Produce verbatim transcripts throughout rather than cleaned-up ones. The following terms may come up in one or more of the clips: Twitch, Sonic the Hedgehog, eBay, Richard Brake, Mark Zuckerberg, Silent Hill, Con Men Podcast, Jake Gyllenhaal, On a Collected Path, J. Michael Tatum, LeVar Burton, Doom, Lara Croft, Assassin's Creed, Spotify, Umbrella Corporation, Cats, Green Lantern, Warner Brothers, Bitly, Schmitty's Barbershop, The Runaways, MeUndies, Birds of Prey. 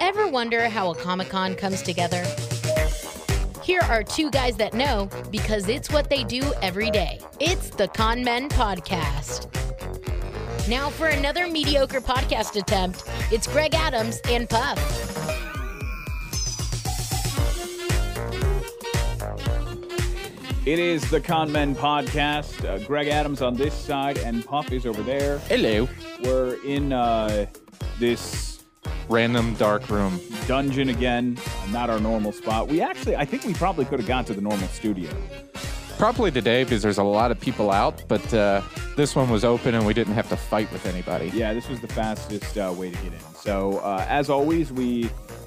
Ever wonder how a Comic-Con comes together? Here are two guys that know, because it's what they do every day. It's the Con Men Podcast. Now for another mediocre podcast attempt, it's Greg Adams and Puff. It is the Con Men Podcast. Uh, Greg Adams on this side and Puff is over there. Hello. We're in uh, this random dark room dungeon again. Not our normal spot. We actually, I think we probably could have gone to the normal studio. Probably today because there's a lot of people out, but uh, this one was open and we didn't have to fight with anybody. Yeah, this was the fastest uh, way to get in. So uh, as always, we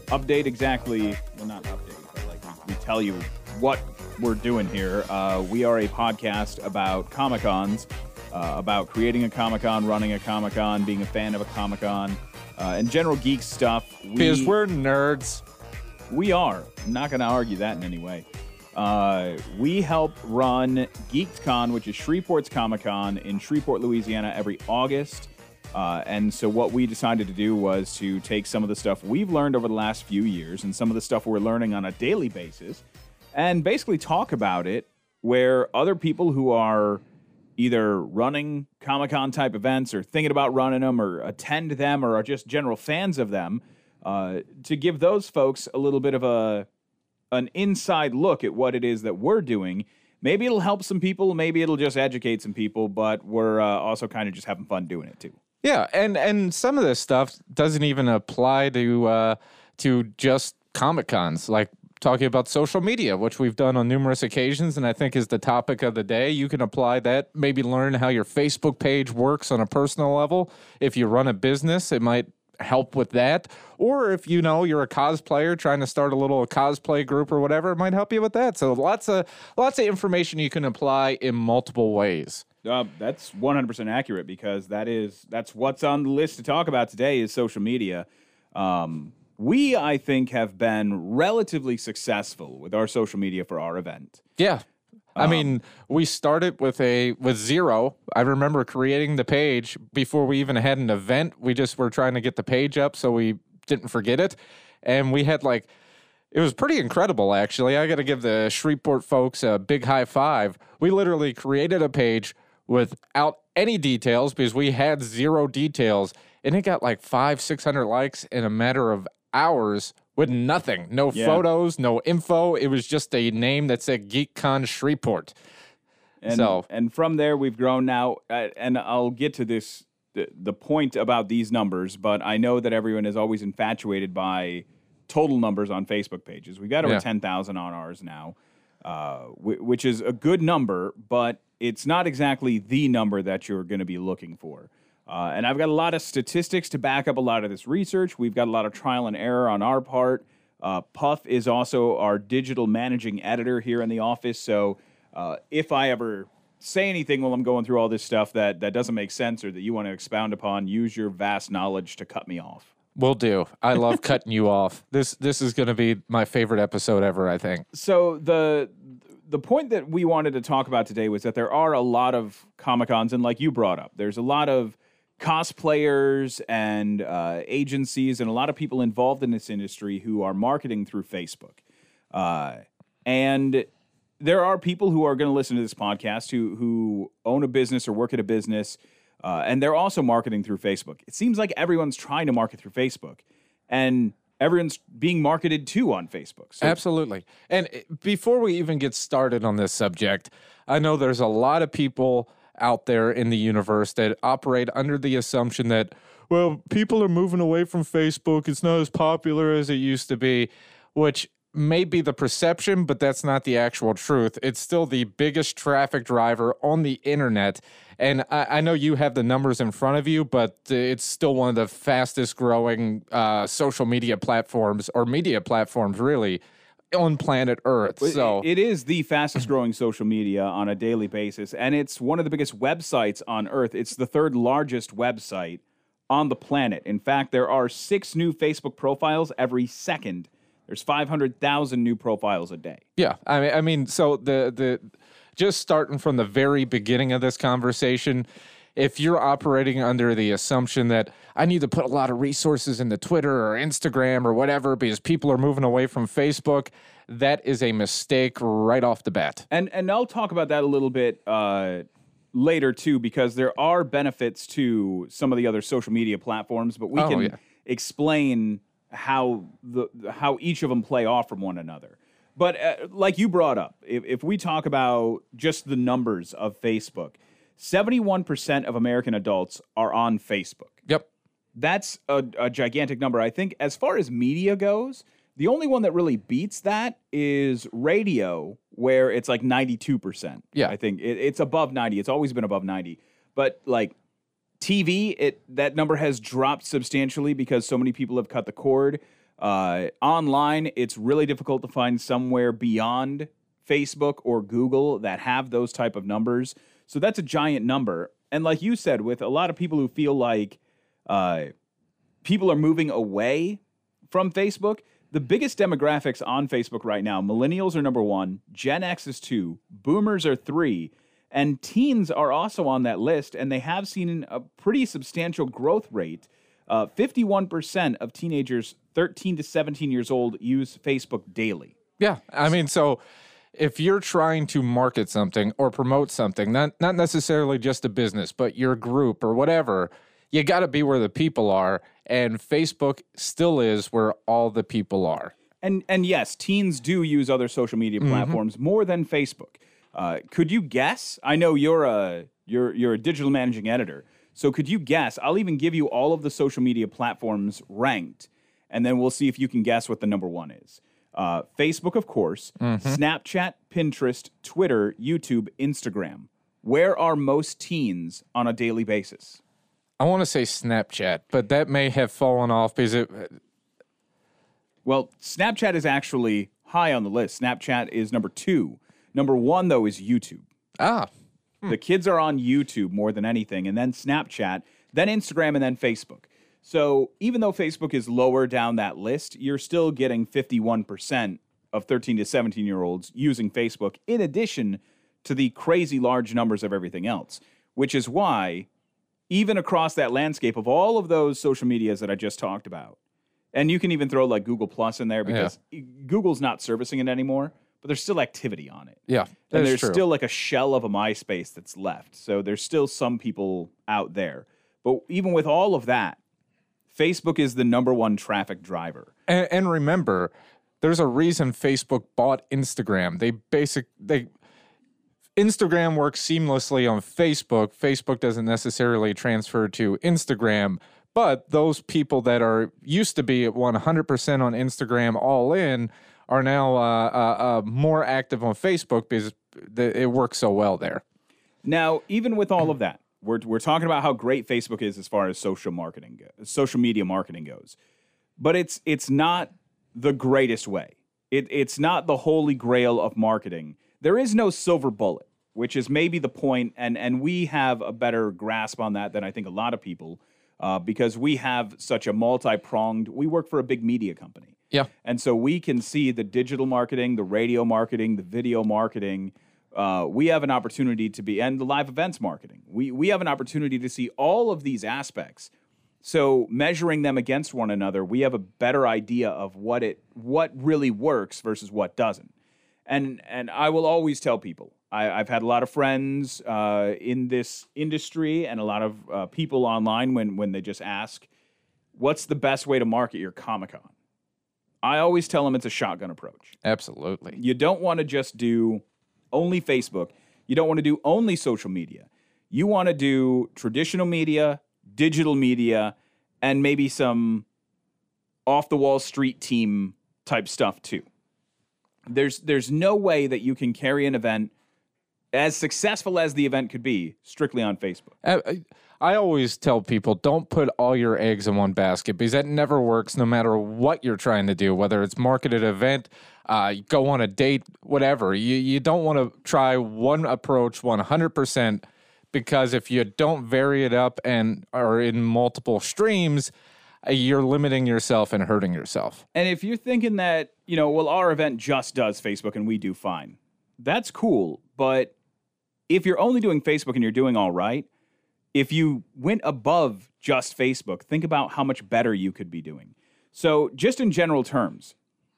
update exactly, well, not update, but like we tell you what we're doing here. Uh, we are a podcast about Comic-Cons, uh, about creating a Comic-Con, running a Comic-Con, being a fan of a Comic-Con, uh, and general geek stuff. We, because we're nerds. We are. I'm not going to argue that in any way. Uh, we help run GeekedCon, which is Shreveport's Comic-Con in Shreveport, Louisiana, every August. Uh, and so what we decided to do was to take some of the stuff we've learned over the last few years and some of the stuff we're learning on a daily basis, and basically talk about it where other people who are either running Comic-Con type events or thinking about running them or attend them or are just general fans of them, uh, to give those folks a little bit of a an inside look at what it is that we're doing. Maybe it'll help some people. Maybe it'll just educate some people. But we're uh, also kind of just having fun doing it, too. Yeah, and, and some of this stuff doesn't even apply to uh, to just Comic-Cons, like talking about social media, which we've done on numerous occasions and I think is the topic of the day. You can apply that, maybe learn how your Facebook page works on a personal level. If you run a business, it might help with that. Or if, you know, you're a cosplayer trying to start a little cosplay group or whatever, it might help you with that. So lots of lots of information you can apply in multiple ways. Uh, that's one hundred percent accurate, because that is that's what's on the list to talk about today is social media. Um We, I think, have been relatively successful with our social media for our event. Yeah. I um, mean, we started with a with zero. I remember creating the page before we even had an event. We just were trying to get the page up so we didn't forget it. And we had like, it was pretty incredible, actually. I got to give the Shreveport folks a big high five. We literally created a page without any details because we had zero details. And it got like five, six hundred likes in a matter of hours with nothing. No yeah. photos, no info. It was just a name that said GeekCon Shreveport. And, so. and from there, we've grown now. Uh, and I'll get to this, the, the point about these numbers, but I know that everyone is always infatuated by total numbers on Facebook pages. We've got over yeah. ten thousand on ours now, uh, w- which is a good number, but it's not exactly the number that you're going to be looking for. Uh, and I've got a lot of statistics to back up a lot of this research. We've got a lot of trial and error on our part. Uh, Puff is also our digital managing editor here in the office. So uh, if I ever say anything while I'm going through all this stuff that, that doesn't make sense or that you want to expound upon, use your vast knowledge to cut me off. Will do. I love cutting you off. This this is going to be my favorite episode ever, I think. So the the point that we wanted to talk about today was that there are a lot of Comic-Cons, and like you brought up, there's a lot of cosplayers and uh, agencies and a lot of people involved in this industry who are marketing through Facebook. Uh, and there are people who are going to listen to this podcast who, who own a business or work at a business, uh, and they're also marketing through Facebook. It seems like everyone's trying to market through Facebook, and everyone's being marketed to on Facebook. So. Absolutely. And before we even get started on this subject, I know there's a lot of people out there in the universe that operate under the assumption that, well, people are moving away from Facebook. It's not as popular as it used to be, which may be the perception, but that's not the actual truth. It's still the biggest traffic driver on the internet. And I, I know you have the numbers in front of you, but it's still one of the fastest growing uh, social media platforms or media platforms, really, on planet Earth. So it is the fastest growing social media on a daily basis, and it's one of the biggest websites on Earth. It's the third largest website on the planet. In fact, there are six new Facebook profiles every second. There's five hundred thousand new profiles a day. Yeah, I mean, I mean, so the the just starting from the very beginning of this conversation, if you're operating under the assumption that I need to put a lot of resources into Twitter or Instagram or whatever because people are moving away from Facebook, that is a mistake right off the bat. And and I'll talk about that a little bit uh, later too, because there are benefits to some of the other social media platforms, but we oh, can yeah. explain how the how each of them play off from one another. But uh, like you brought up, if, if we talk about just the numbers of Facebook, seventy-one percent of American adults are on Facebook. Yep. That's a, a gigantic number. I think as far as media goes, the only one that really beats that is radio, where it's like ninety-two percent. Yeah. I think it, it's above ninety. It's always been above ninety. But like T V, it that number has dropped substantially because so many people have cut the cord. Uh, online, it's really difficult to find somewhere beyond Facebook or Google that have those type of numbers. So that's a giant number. And like you said, with a lot of people who feel like uh, people are moving away from Facebook, the biggest demographics on Facebook right now, millennials are number one, Gen X is two, boomers are three, and teens are also on that list, and they have seen a pretty substantial growth rate. Uh, fifty-one percent of teenagers thirteen to seventeen years old use Facebook daily. Yeah. I mean, so if you're trying to market something or promote something, not, not necessarily just a business, but your group or whatever, you got to be where the people are. And Facebook still is where all the people are. And, and yes, teens do use other social media platforms mm-hmm. more than Facebook. Uh, could you guess? I know you're a, you're, you're a digital managing editor. So could you guess? I'll even give you all of the social media platforms ranked, and then we'll see if you can guess what the number one is. Uh, Facebook, of course, mm-hmm. Snapchat, Pinterest, Twitter, YouTube, Instagram. Where are most teens on a daily basis? I want to say Snapchat, but that may have fallen off because it... Well, Snapchat is actually high on the list. Snapchat is number two. Number one, though, is YouTube. Ah, the kids are on YouTube more than anything, and then Snapchat, then Instagram, and then Facebook. So even though Facebook is lower down that list, you're still getting fifty-one percent of thirteen to seventeen-year-olds using Facebook in addition to the crazy large numbers of everything else, which is why even across that landscape of all of those social medias that I just talked about, and you can even throw like Google Plus in there because yeah. Google's not servicing it anymore, but there's still activity on it. Yeah, and there's true. still like a shell of a MySpace that's left. So there's still some people out there. But even with all of that, Facebook is the number one traffic driver. And, and remember, there's a reason Facebook bought Instagram. They basic they Instagram works seamlessly on Facebook. Facebook doesn't necessarily transfer to Instagram, but those people that are used to be at one hundred percent on Instagram all in are now uh, uh, uh, more active on Facebook because the, it works so well there. Now, even with all of that, we're we're talking about how great Facebook is as far as social marketing, social media marketing goes, but it's it's not the greatest way. It it's not the holy grail of marketing. There is no silver bullet, which is maybe the point, and and we have a better grasp on that than I think a lot of people, uh, because we have such a multi-pronged. We work for a big media company. Yeah. And so we can see the digital marketing, the radio marketing, the video marketing. Uh, we have an opportunity to be, and the live events marketing. We we have an opportunity to see all of these aspects. So measuring them against one another, we have a better idea of what it what really works versus what doesn't. And and I will always tell people, I, I've had a lot of friends uh, in this industry and a lot of uh, people online when when they just ask, what's the best way to market your Comic-Con? I always tell them it's a shotgun approach. Absolutely. You don't want to just do only Facebook. You don't want to do only social media. You want to do traditional media, digital media, and maybe some off-the-wall street team type stuff too. There's there's no way that you can carry an event as successful as the event could be strictly on Facebook. I, I always tell people, don't put all your eggs in one basket because that never works no matter what you're trying to do, whether it's market an event, uh, go on a date, whatever. You, you don't want to try one approach one hundred percent because if you don't vary it up and are in multiple streams, you're limiting yourself and hurting yourself. And if you're thinking that, you know, well, our event just does Facebook and we do fine, that's cool, but if you're only doing Facebook and you're doing all right, if you went above just Facebook, think about how much better you could be doing. So just in general terms,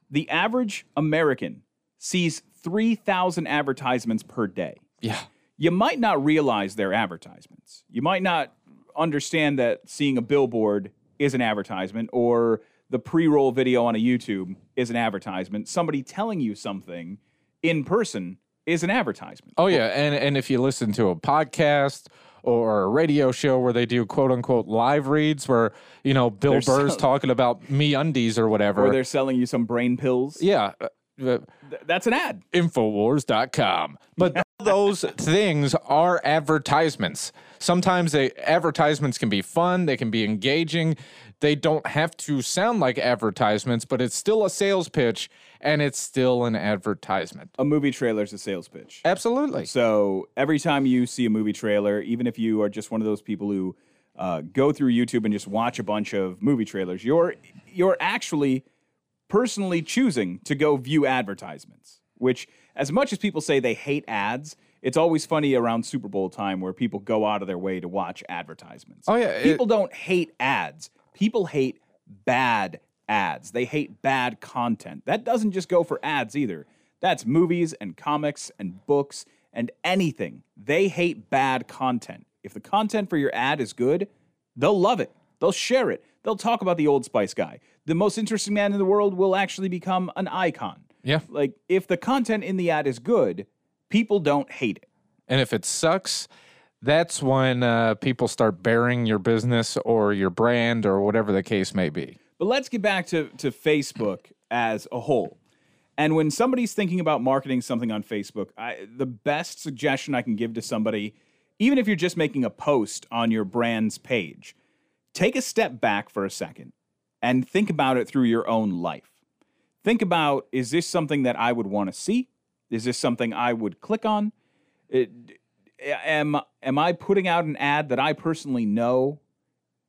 the average American sees three thousand advertisements per day. Yeah. You might not realize they're advertisements. You might not understand that seeing a billboard is an advertisement, or the pre-roll video on a YouTube is an advertisement. Somebody telling you something in person is an advertisement. Oh, yeah. And, and if you listen to a podcast or a radio show where they do quote-unquote live reads where, you know, Bill they're Burr's sell- talking about MeUndies or whatever. Or they're selling you some brain pills. Yeah. That's an ad. Infowars dot com. But all those things are advertisements. Sometimes they, advertisements can be fun. They can be engaging. They don't have to sound like advertisements, but it's still a sales pitch, and it's still an advertisement. A movie trailer is a sales pitch. Absolutely. So every time you see a movie trailer, even if you are just one of those people who uh, go through YouTube and just watch a bunch of movie trailers, you're you're actually personally choosing to go view advertisements, which, as much as people say they hate ads, it's always funny around Super Bowl time where people go out of their way to watch advertisements. Oh, yeah. People it, don't hate ads. People hate bad ads. They hate bad content. That doesn't just go for ads either. That's movies and comics and books and anything. They hate bad content. If the content for your ad is good, they'll love it. They'll share it. They'll talk about the Old Spice guy. The most interesting man in the world will actually become an icon. Yeah. Like, if the content in the ad is good, people don't hate it. And if it sucks, that's when uh, people start burying your business or your brand or whatever the case may be. But let's get back to, to Facebook as a whole. And when somebody's thinking about marketing something on Facebook, I, the best suggestion I can give to somebody, even if you're just making a post on your brand's page, take a step back for a second and think about it through your own life. Think about, is this something that I would want to see? Is this something I would click on? It, am, am I putting out an ad that I personally know?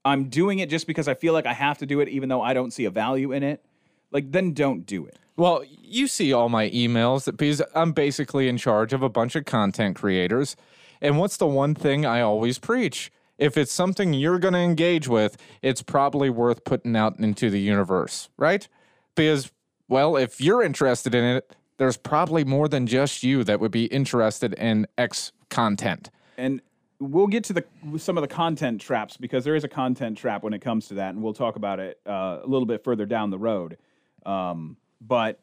I'm doing it just because I feel like I have to do it, even though I don't see a value in it. Like, then don't do it. Well, you see all my emails that, because I'm basically in charge of a bunch of content creators. And what's the one thing I always preach? If it's something you're going to engage with, it's probably worth putting out into the universe, right? Because, well, if you're interested in it, there's probably more than just you that would be interested in X content. And we'll get to the some of the content traps, because there is a content trap when it comes to that, and we'll talk about it uh, a little bit further down the road. Um, but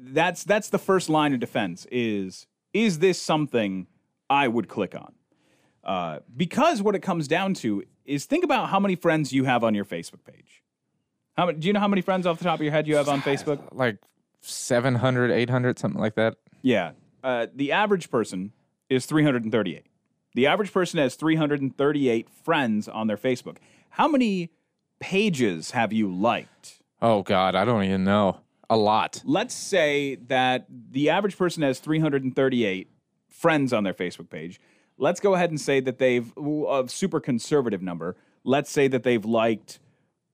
that's that's the first line of defense is, is this something I would click on? Uh, because what it comes down to is, think about how many friends you have on your Facebook page. How do you know how many friends off the top of your head you have on Facebook? Like seven hundred, eight hundred, something like that. Yeah. Uh, the average person is three hundred thirty-eight. The average person has three hundred thirty-eight friends on their Facebook. How many pages have you liked? Oh, God, I don't even know. A lot. Let's say that the average person has three hundred thirty-eight friends on their Facebook page. Let's go ahead and say that they've, a super conservative number, let's say that they've liked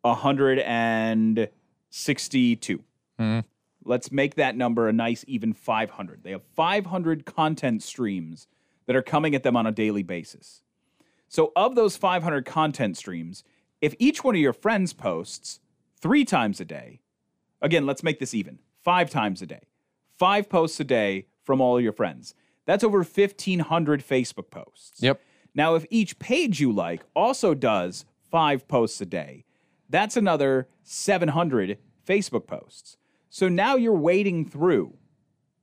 one hundred sixty-two. Mm-hmm. Let's make that number a nice even five hundred. They have five hundred content streams that are coming at them on a daily basis. So of those five hundred content streams, if each one of your friends posts three times a day, again, let's make this even, five times a day, five posts a day from all your friends, that's over fifteen hundred Facebook posts. Yep. Now, if each page you like also does five posts a day, that's another seven hundred Facebook posts. So now you're wading through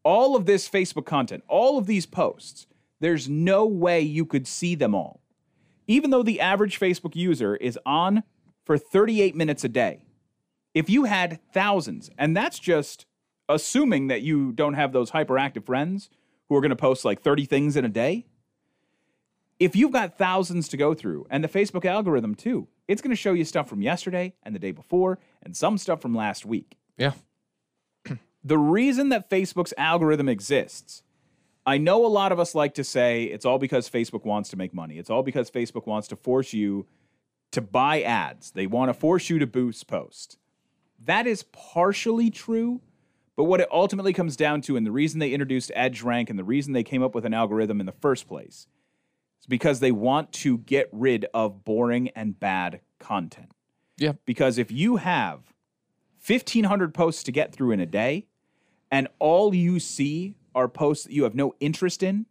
all of this Facebook content, all of these posts. There's no way you could see them all. Even though the average Facebook user is on for thirty-eight minutes a day, if you had thousands, and that's just assuming that you don't have those hyperactive friends who are going to post like thirty things in a day. If you've got thousands to go through, and the Facebook algorithm too, it's going to show you stuff from yesterday and the day before and some stuff from last week. Yeah. The reason that Facebook's algorithm exists, I know a lot of us like to say it's all because Facebook wants to make money. It's all because Facebook wants to force you to buy ads. They want to force you to boost posts. That is partially true. But what it ultimately comes down to, and the reason they introduced EdgeRank and the reason they came up with an algorithm in the first place, It's because they want to get rid of boring and bad content. Yeah. Because if you have fifteen hundred posts to get through in a day and all you see are posts that you have no interest in,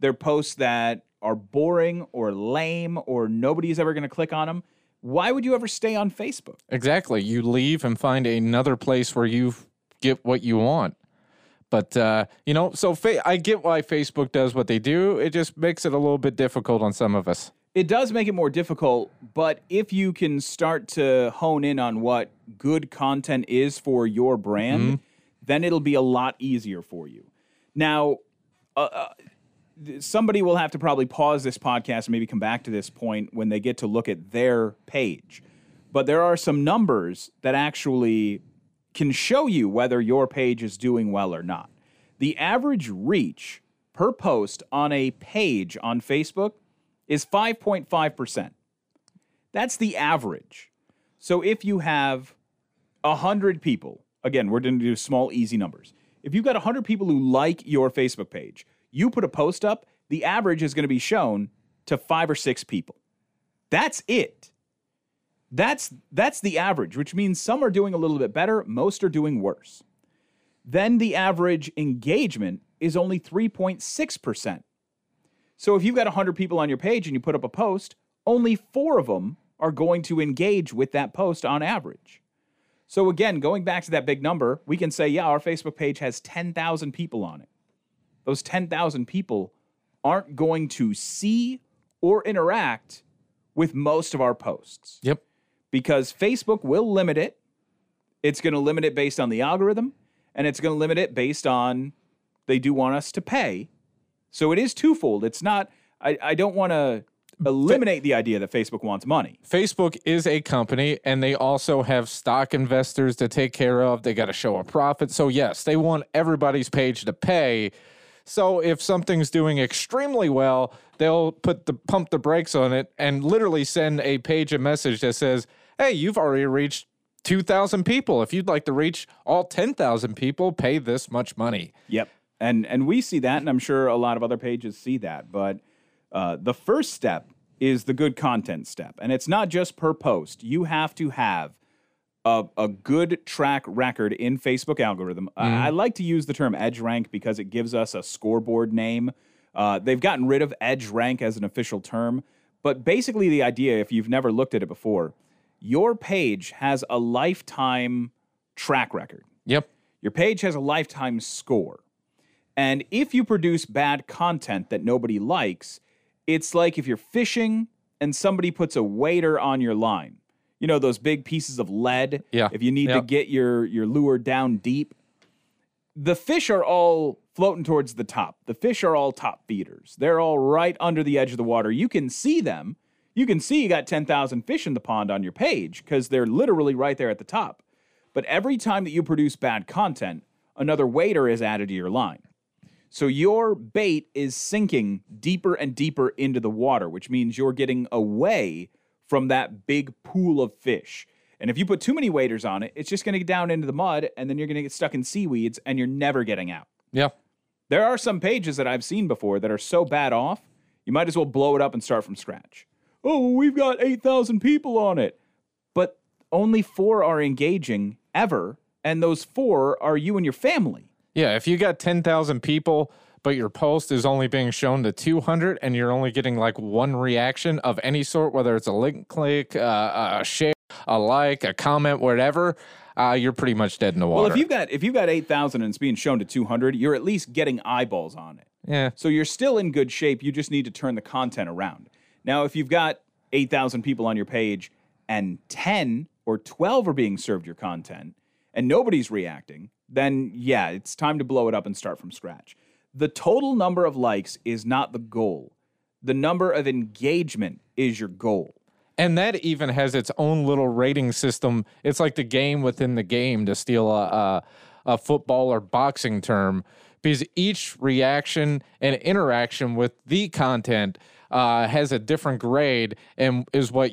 they're posts that are boring or lame or nobody's ever going to click on them, why would you ever stay on Facebook? Exactly. You leave and find another place where you get what you want. But, uh, you know, so fa- I get why Facebook does what they do. It just makes it a little bit difficult on some of us. It does make it more difficult, but if you can start to hone in on what good content is for your brand, mm-hmm. then it'll be a lot easier for you. Now, uh, uh, somebody will have to probably pause this podcast and maybe come back to this point when they get to look at their page. But there are some numbers that actually can show you whether your page is doing well or not. The average reach per post on a page on Facebook is five point five percent. That's the average. So if you have one hundred people, again, we're going to do small, easy numbers. If you've got one hundred people who like your Facebook page, you put a post up, the average is going to be shown to five or six people. That's it. That's, that's the average, which means some are doing a little bit better, most are doing worse. Then the average engagement is only three point six percent. So if you've got one hundred people on your page and you put up a post, only four of them are going to engage with that post on average. So again, going back to that big number, we can say, yeah, our Facebook page has ten thousand people on it. Those ten thousand people aren't going to see or interact with most of our posts. Yep. Because Facebook will limit it. It's going to limit it based on the algorithm, and it's going to limit it based on they do want us to pay. So it is twofold. It's not, I, I don't want to eliminate the idea that Facebook wants money. Facebook is a company, and they also have stock investors to take care of. They got to show a profit. So yes, they want everybody's page to pay. So if something's doing extremely well, they'll put the pump the brakes on it and literally send a page a message that says, hey, you've already reached two thousand people. If you'd like to reach all ten thousand people, pay this much money. Yep. And and we see that, and I'm sure a lot of other pages see that. But uh, the first step is the good content step. And it's not just per post. You have to have a, a good track record in Facebook algorithm. Mm. I, I like to use the term EdgeRank because it gives us a scoreboard name. Uh, they've gotten rid of EdgeRank as an official term. But basically the idea, if you've never looked at it before, your page has a lifetime track record. Yep. Your page has a lifetime score. And if you produce bad content that nobody likes, it's like if you're fishing and somebody puts a waiter on your line. You know, those big pieces of lead. Yeah. If you need yeah. to get your, your lure down deep. The fish are all floating towards the top. The fish are all top feeders. They're all right under the edge of the water. You can see them. You can see you got ten thousand fish in the pond on your page because they're literally right there at the top. But every time that you produce bad content, another waiter is added to your line. So your bait is sinking deeper and deeper into the water, which means you're getting away from that big pool of fish. And if you put too many waders on it, it's just going to get down into the mud, and then you're going to get stuck in seaweeds, and you're never getting out. Yeah. There are some pages that I've seen before that are so bad off, you might as well blow it up and start from scratch. Oh, we've got eight thousand people on it. But only four are engaging ever, and those four are you and your family. Yeah, if you got ten thousand people, but your post is only being shown to two hundred and you're only getting like one reaction of any sort, whether it's a link click, uh, a share, a like, a comment, whatever, uh, you're pretty much dead in the water. Well, if you've got if you've got eight thousand and it's being shown to two hundred, you're at least getting eyeballs on it. Yeah. So you're still in good shape. You just need to turn the content around. Now, if you've got eight thousand people on your page and ten or twelve are being served your content and nobody's reacting, then yeah, it's time to blow it up and start from scratch. The total number of likes is not the goal. The number of engagement is your goal. And that even has its own little rating system. It's like the game within the game, to steal a, a, a football or boxing term, because each reaction and interaction with the content uh, has a different grade and is what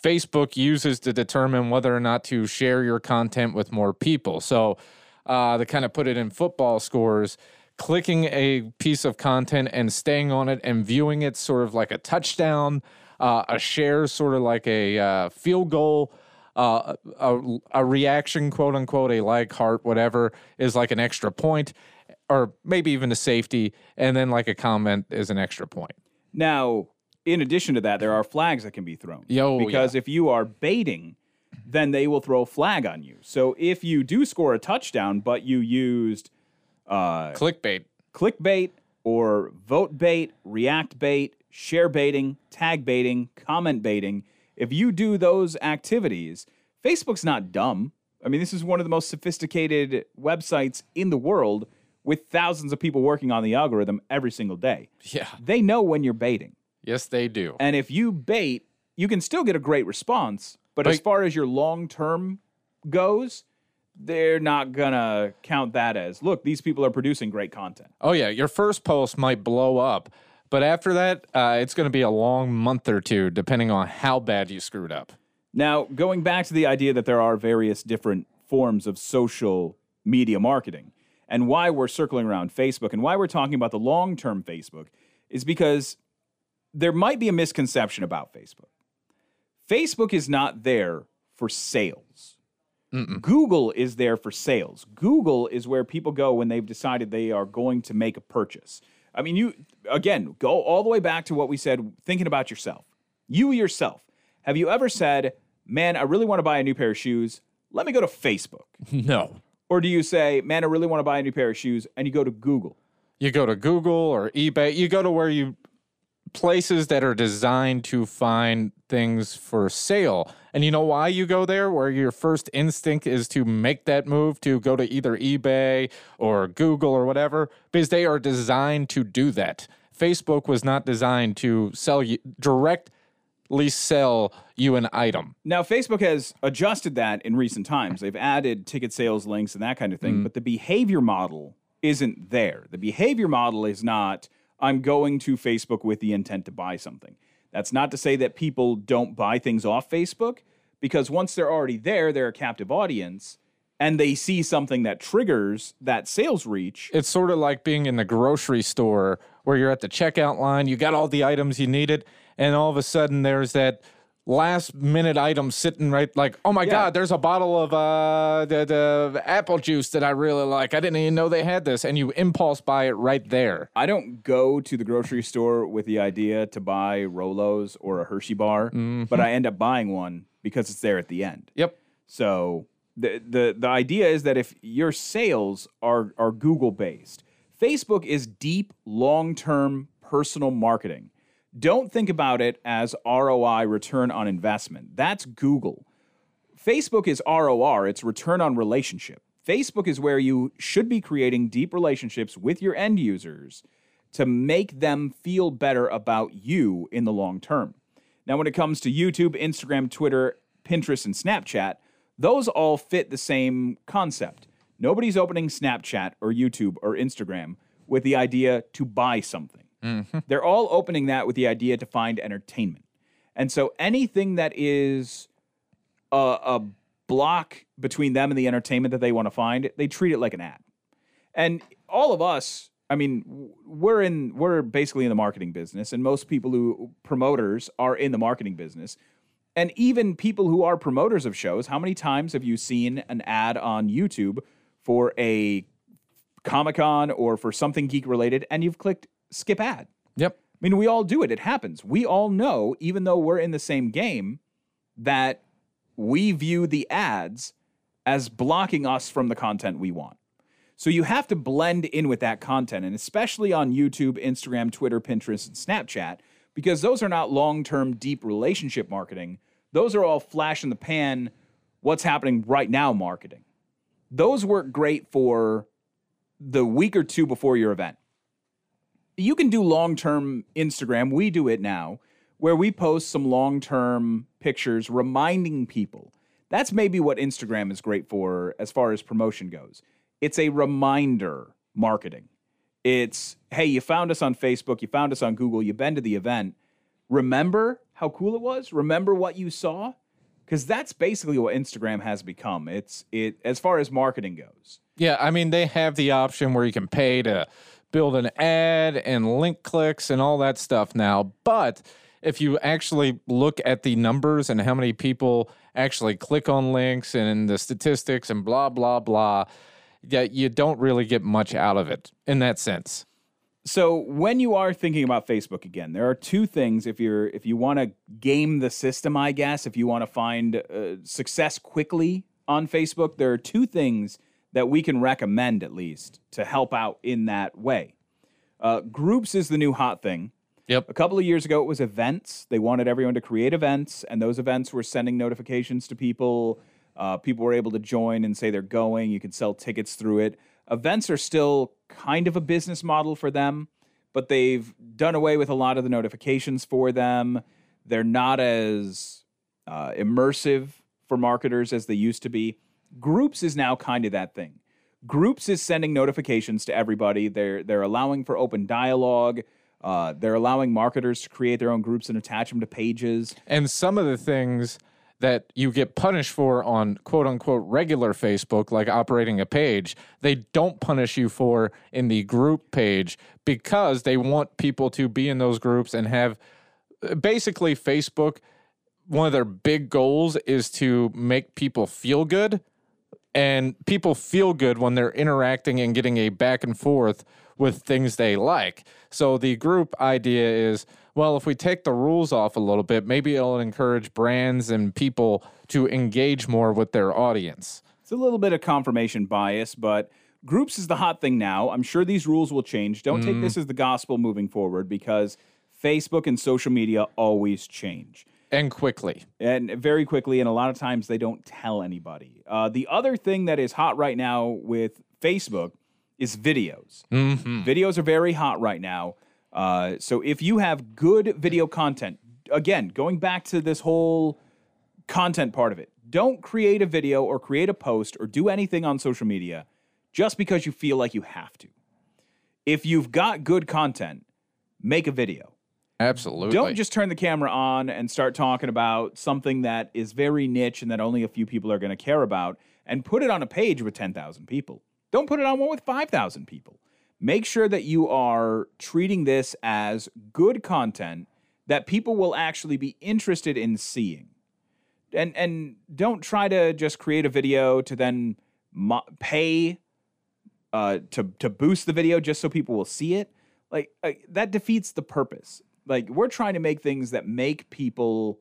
Facebook uses to determine whether or not to share your content with more people. So uh, to kind of put it in football scores, clicking a piece of content and staying on it and viewing it sort of like a touchdown, uh, a share, sort of like a uh, field goal, uh, a, a reaction, quote unquote, a like, heart, whatever, is like an extra point, or maybe even a safety, and then like a comment is an extra point. Now, in addition to that, there are flags that can be thrown. Yo, because yeah. if you are baiting, then they will throw a flag on you. So if you do score a touchdown, but you used... Uh, clickbait. Clickbait or vote bait, react bait, share baiting, tag baiting, comment baiting. If you do those activities, Facebook's not dumb. I mean, this is one of the most sophisticated websites in the world with thousands of people working on the algorithm every single day. Yeah. They know when you're baiting. Yes, they do. And if you bait, you can still get a great response, but, but as far as your long-term goes, they're not going to count that as, look, these people are producing great content. Oh, yeah. Your first post might blow up, but after that, uh, it's going to be a long month or two, depending on how bad you screwed up. Now, going back to the idea that there are various different forms of social media marketing and why we're circling around Facebook and why we're talking about the long-term Facebook is because... there might be a misconception about Facebook. Facebook is not there for sales. Mm-mm. Google is there for sales. Google is where people go when they've decided they are going to make a purchase. I mean, you, again, go all the way back to what we said, thinking about yourself. You yourself. Have you ever said, man, I really want to buy a new pair of shoes. Let me go to Facebook. No. Or do you say, man, I really want to buy a new pair of shoes, and you go to Google? You go to Google or eBay. You go to where you... places that are designed to find things for sale. And you know why you go there? Where your first instinct is to make that move, to go to either eBay or Google or whatever, because they are designed to do that. Facebook was not designed to sell you, directly sell you an item. Now, Facebook has adjusted that in recent times. They've added ticket sales links and that kind of thing, mm-hmm. but the behavior model isn't there. The behavior model is not... I'm going to Facebook with the intent to buy something. That's not to say that people don't buy things off Facebook, because once they're already there, they're a captive audience, and they see something that triggers that sales reach. It's sort of like being in the grocery store where you're at the checkout line, you got all the items you needed, and all of a sudden there's that last-minute item sitting right like, oh, my yeah. God, there's a bottle of uh, the, the apple juice that I really like. I didn't even know they had this, and you impulse buy it right there. I don't go to the grocery store with the idea to buy Rolos or a Hershey bar, mm-hmm. but I end up buying one because it's there at the end. Yep. So the the, the idea is that if your sales are, are Google-based, Facebook is deep, long-term personal marketing. Don't think about it as R O I, return on investment. That's Google. Facebook is R O R, it's return on relationship. Facebook is where you should be creating deep relationships with your end users to make them feel better about you in the long term. Now, when it comes to YouTube, Instagram, Twitter, Pinterest, and Snapchat, those all fit the same concept. Nobody's opening Snapchat or YouTube or Instagram with the idea to buy something. Mm-hmm. They're all opening that with the idea to find entertainment. And so anything that is a, a block between them and the entertainment that they want to find, they treat it like an ad. And all of us, I mean, we're in we're basically in the marketing business, and most people who promoters are in the marketing business. And even people who are promoters of shows, how many times have you seen an ad on YouTube for a Comic-Con or for something geek related, and you've clicked skip ad? Yep. I mean, we all do it. It happens. We all know, even though we're in the same game, that we view the ads as blocking us from the content we want. So you have to blend in with that content, and especially on YouTube, Instagram, Twitter, Pinterest, and Snapchat, because those are not long-term, deep relationship marketing. Those are all flash in the pan, what's happening right now marketing. Those work great for the week or two before your event. You can do long-term Instagram. We do it now, where we post some long-term pictures reminding people. That's maybe what Instagram is great for as far as promotion goes. It's a reminder marketing. It's, hey, you found us on Facebook. You found us on Google. You've been to the event. Remember how cool it was? Remember what you saw? Because that's basically what Instagram has become. It's it as far as marketing goes. Yeah, I mean, they have the option where you can pay to build an ad and link clicks and all that stuff now. But if you actually look at the numbers and how many people actually click on links and the statistics and blah, blah, blah, yeah, you don't really get much out of it in that sense. So when you are thinking about Facebook again, there are two things. If you're if you want to game the system, I guess, if you want to find uh, success quickly on Facebook, there are two things that we can recommend, at least, to help out in that way. Uh, groups is the new hot thing. Yep. A couple of years ago, it was events. They wanted everyone to create events, and those events were sending notifications to people. Uh, people were able to join and say they're going. You could sell tickets through it. Events are still kind of a business model for them, but they've done away with a lot of the notifications for them. They're not as uh, immersive for marketers as they used to be. Groups is now kind of that thing. Groups is sending notifications to everybody. They're they're allowing for open dialogue. Uh, they're allowing marketers to create their own groups and attach them to pages. And some of the things that you get punished for on quote-unquote regular Facebook, like operating a page, they don't punish you for in the group page because they want people to be in those groups and have basically Facebook, one of their big goals is to make people feel good, and people feel good when they're interacting and getting a back and forth with things they like. So the group idea is, well, if we take the rules off a little bit, maybe it'll encourage brands and people to engage more with their audience. It's a little bit of confirmation bias, but groups is the hot thing now. I'm sure these rules will change. Don't mm. take this as the gospel moving forward, because Facebook and social media always change. And quickly. And very quickly, and a lot of times they don't tell anybody. Uh, the other thing that is hot right now with Facebook is videos. Mm-hmm. Videos are very hot right now. Uh, so if you have good video content, again, going back to this whole content part of it, don't create a video or create a post or do anything on social media just because you feel like you have to. If you've got good content, make a video. Absolutely. Don't just turn the camera on and start talking about something that is very niche and that only a few people are going to care about, and put it on a page with ten thousand people. Don't put it on one with five thousand people. Make sure that you are treating this as good content that people will actually be interested in seeing. And and don't try to just create a video to then mo- pay uh, to, to boost the video just so people will see it. Like uh, that defeats the purpose. Like, we're trying to make things that make people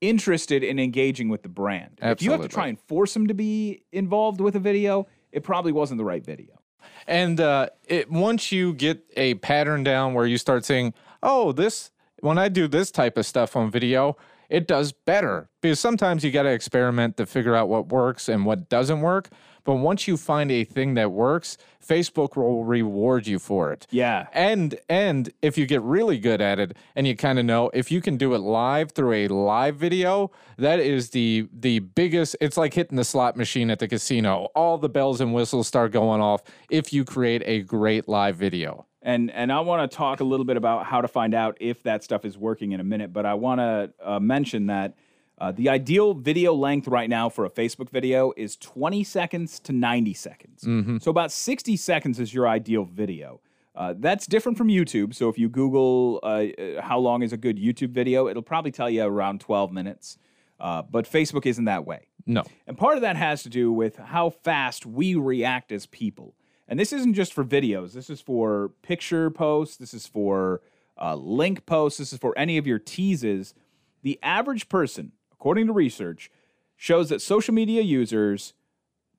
interested in engaging with the brand. Absolutely. If you have to try and force them to be involved with a video, it probably wasn't the right video. And uh, it, once you get a pattern down where you start saying, oh, this, when I do this type of stuff on video, it does better. Because sometimes you got to experiment to figure out what works and what doesn't work. But once you find a thing that works, Facebook will reward you for it. Yeah. And and if you get really good at it, and you kind of know, if you can do it live through a live video, that is the the biggest. It's like hitting the slot machine at the casino. All the bells and whistles start going off if you create a great live video. And and I want to talk a little bit about how to find out if that stuff is working in a minute. But I want to uh, mention that Uh, the ideal video length right now for a Facebook video is twenty seconds to ninety seconds. Mm-hmm. So about sixty seconds is your ideal video. Uh, that's different from YouTube. So if you Google uh, how long is a good YouTube video, it'll probably tell you around twelve minutes. Uh, but Facebook isn't that way. No. And part of that has to do with how fast we react as people. And this isn't just for videos. This is for picture posts. This is for uh, link posts. This is for any of your teases. The average person, according to research, shows that social media users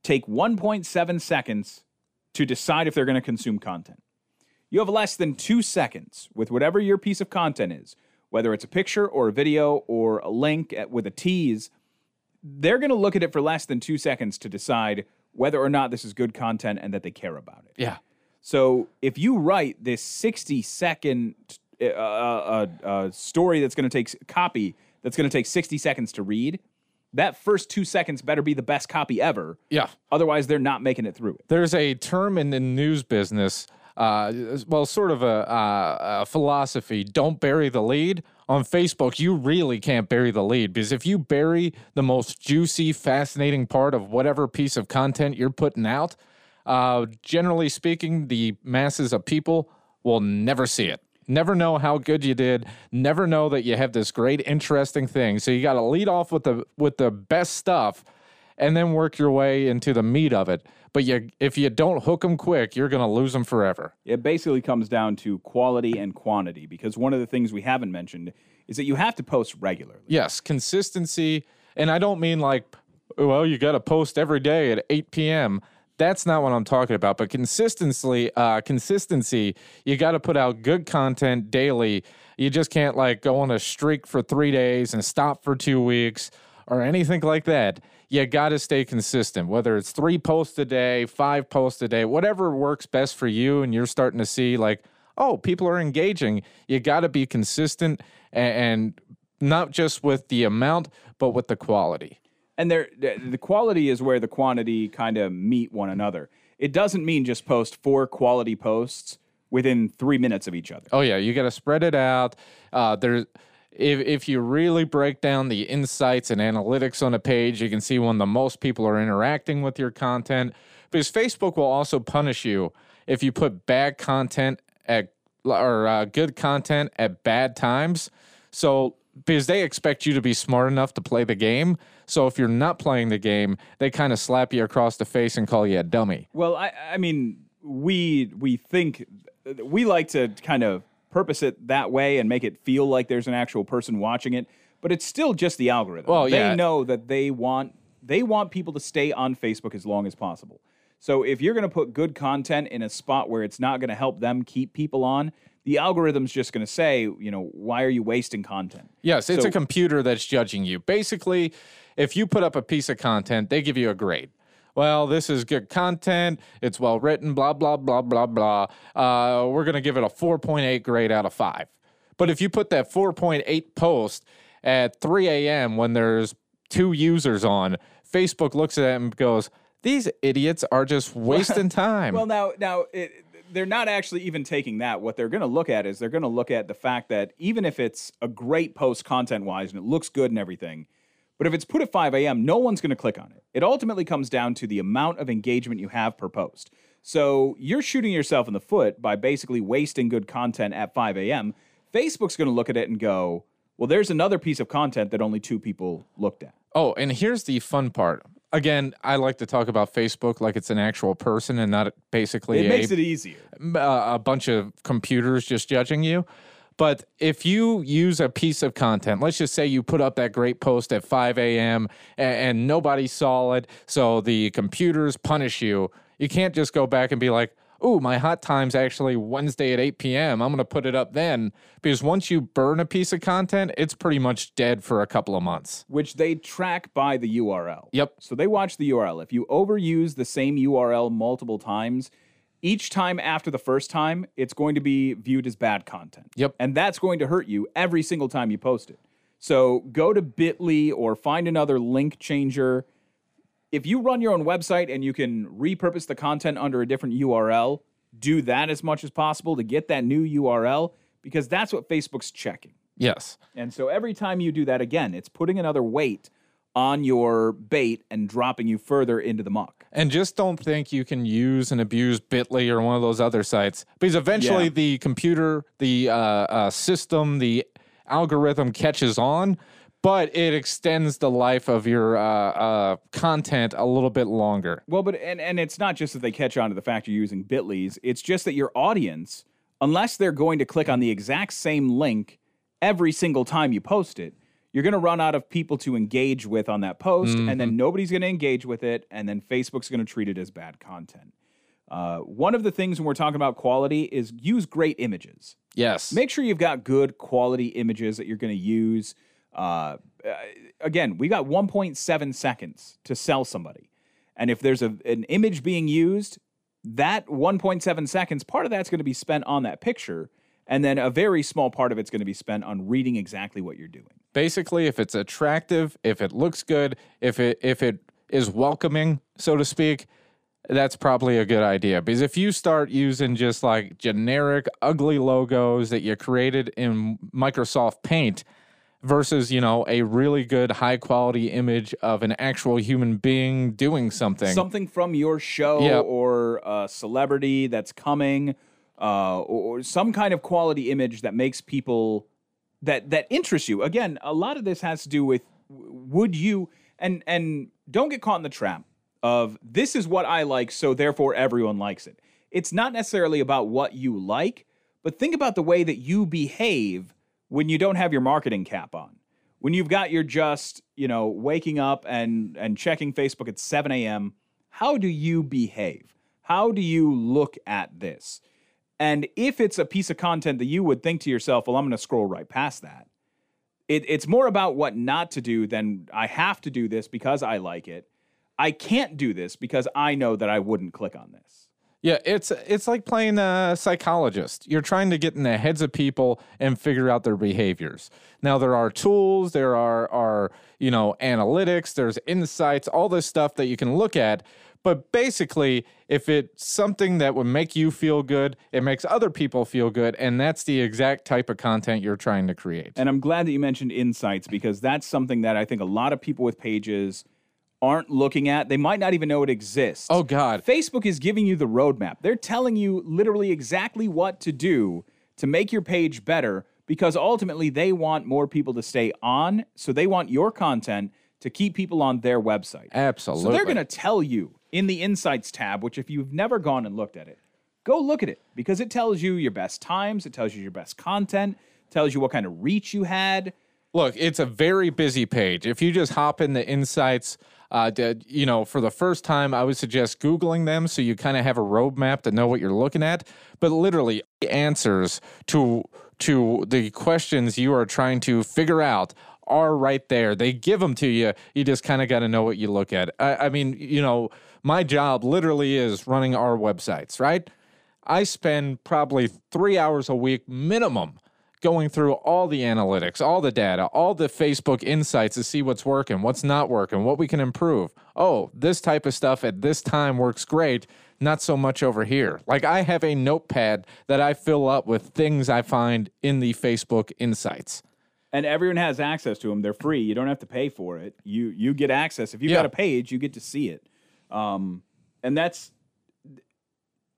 take one point seven seconds to decide if they're going to consume content. You have less than two seconds with whatever your piece of content is, whether it's a picture or a video or a link at, with a tease. They're going to look at it for less than two seconds to decide whether or not this is good content and that they care about it. Yeah. So if you write this sixty-second uh, uh, uh, story that's going to take copy. That's going to take sixty seconds to read, that first two seconds better be the best copy ever. Yeah. Otherwise, they're not making it through it. There's a term in the news business, uh, well, sort of a, uh, a philosophy, don't bury the lead. on Facebook, you really can't bury the lead, because if you bury the most juicy, fascinating part of whatever piece of content you're putting out, uh, generally speaking, the masses of people will never see it. Never know how good you did. Never know that you have this great, interesting thing. So you got to lead off with the with the best stuff, and then work your way into the meat of it. But you, if you don't hook them quick, you're going to lose them forever. It basically comes down to quality and quantity, because one of the things we haven't mentioned is that you have to post regularly. Yes, consistency. And I don't mean like, well, you got to post every day at eight p.m. That's not what I'm talking about. But consistency, uh, consistency, you got to put out good content daily. You just can't like go on a streak for three days and stop for two weeks or anything like that. You got to stay consistent, whether it's three posts a day, five posts a day, whatever works best for you. And you're starting to see like, oh, people are engaging. You got to be consistent, and, and not just with the amount, but with the quality. And there, the quality is where the quantity kind of meet one another. It doesn't mean just post four quality posts within three minutes of each other. Oh, yeah. You got to spread it out. Uh, there's... If if you really break down the insights and analytics on a page, you can see when the most people are interacting with your content. Because Facebook will also punish you if you put bad content at or uh, good content at bad times. So because they expect you to be smart enough to play the game. So if you're not playing the game, they kind of slap you across the face and call you a dummy. Well, I I mean, we we think we like to kind of purpose it that way and make it feel like there's an actual person watching it, but it's still just the algorithm. Well, yeah. They know that they want they want people to stay on Facebook as long as possible. So if you're going to put good content in a spot where it's not going to help them keep people on, the algorithm's just going to say, you know, why are you wasting content? Yes, it's so, a computer that's judging you. Basically, if you put up a piece of content, they give you a grade. Well, this is good content. It's well written, blah, blah, blah, blah, blah. Uh, we're going to give it a four point eight grade out of five. But if you put that four point eight post at three a.m. when there's two users on, Facebook looks at it and goes, these idiots are just wasting time. Well, now, now it, they're not actually even taking that. What they're going to look at is they're going to look at the fact that even if it's a great post content-wise and it looks good and everything, but if it's put at five a.m., no one's going to click on it. It ultimately comes down to the amount of engagement you have per post. So you're shooting yourself in the foot by basically wasting good content at five a.m. Facebook's going to look at it and go, well, there's another piece of content that only two people looked at. Oh, and here's the fun part. Again, I like to talk about Facebook like it's an actual person and not basically it a, makes it easier. Uh, a bunch of computers just judging you. But if you use a piece of content, let's just say you put up that great post at five a.m. and, and nobody saw it, so the computers punish you. You can't just go back and be like, ooh, my hot time's actually Wednesday at eight p.m. I'm going to put it up then. Because once you burn a piece of content, it's pretty much dead for a couple of months. Which they track by the U R L. Yep. So they watch the U R L. If you overuse the same U R L multiple times, each time after the first time, it's going to be viewed as bad content. Yep. And that's going to hurt you every single time you post it. So go to Bitly or find another link changer. If you run your own website and you can repurpose the content under a different U R L, do that as much as possible to get that new U R L, because that's what Facebook's checking. Yes. And so every time you do that again, it's putting another weight on your bait and dropping you further into the muck. And just don't think you can use and abuse Bitly or one of those other sites, because eventually yeah. the computer, the uh, uh, system, the algorithm catches on, but it extends the life of your uh, uh, content a little bit longer. Well, but and, and it's not just that they catch on to the fact you're using Bitly's, it's just that your audience, unless they're going to click on the exact same link every single time you post it, you're going to run out of people to engage with on that post, mm-hmm. and then nobody's going to engage with it, and then Facebook's going to treat it as bad content. Uh, one of the things when we're talking about quality is use great images. Yes. Make sure you've got good quality images that you're going to use. Uh, again, we got one point seven seconds to sell somebody. And if there's a, an image being used, that one point seven seconds, part of that's going to be spent on that picture. And then a very small part of it's going to be spent on reading exactly what you're doing. Basically, if it's attractive, if it looks good, if it if it is welcoming, so to speak, that's probably a good idea. Because if you start using just like generic, ugly logos that you created in Microsoft Paint versus, you know, a really good high quality image of an actual human being doing something. Something from your show yeah. or a celebrity that's coming uh, or some kind of quality image that makes people that, that interests you. Again, a lot of this has to do with would you and and don't get caught in the trap of this is what I like, so therefore everyone likes it. It's not necessarily about what you like, but think about the way that you behave when you don't have your marketing cap on, when you've got your just, you know, waking up and, and checking Facebook at seven a m, how do you behave? How do you look at this? And if it's a piece of content that you would think to yourself, well, I'm going to scroll right past that. It, it's more about what not to do than I have to do this because I like it. I can't do this because I know that I wouldn't click on this. Yeah, it's it's like playing a psychologist. You're trying to get in the heads of people and figure out their behaviors. Now, there are tools, there are, are you know, analytics, there's insights, all this stuff that you can look at. But basically, if it's something that would make you feel good, it makes other people feel good, and that's the exact type of content you're trying to create. And I'm glad that you mentioned insights because that's something that I think a lot of people with pages aren't looking at. They might not even know it exists. Oh, God. Facebook is giving you the roadmap. They're telling you literally exactly what to do to make your page better because ultimately they want more people to stay on, so they want your content to keep people on their website. Absolutely. So they're going to tell you in the Insights tab, which if you've never gone and looked at it, go look at it because it tells you your best times, it tells you your best content, tells you what kind of reach you had. Look, it's a very busy page. If you just hop in the Insights, Uh, you know, for the first time, I would suggest Googling them so you kind of have a roadmap to know what you're looking at. But literally, answers to to the questions you are trying to figure out are right there. They give them to you. You just kind of got to know what you look at. I, I mean, you know, my job literally is running our websites, right? I spend probably three hours a week minimum going through all the analytics, all the data, all the Facebook insights to see what's working, what's not working, what we can improve. Oh, this type of stuff at this time works great. Not so much over here. Like I have a notepad that I fill up with things I find in the Facebook insights. And everyone has access to them. They're free. You don't have to pay for it. You you get access. If you've yeah. got a page, you get to see it. Um, and that's,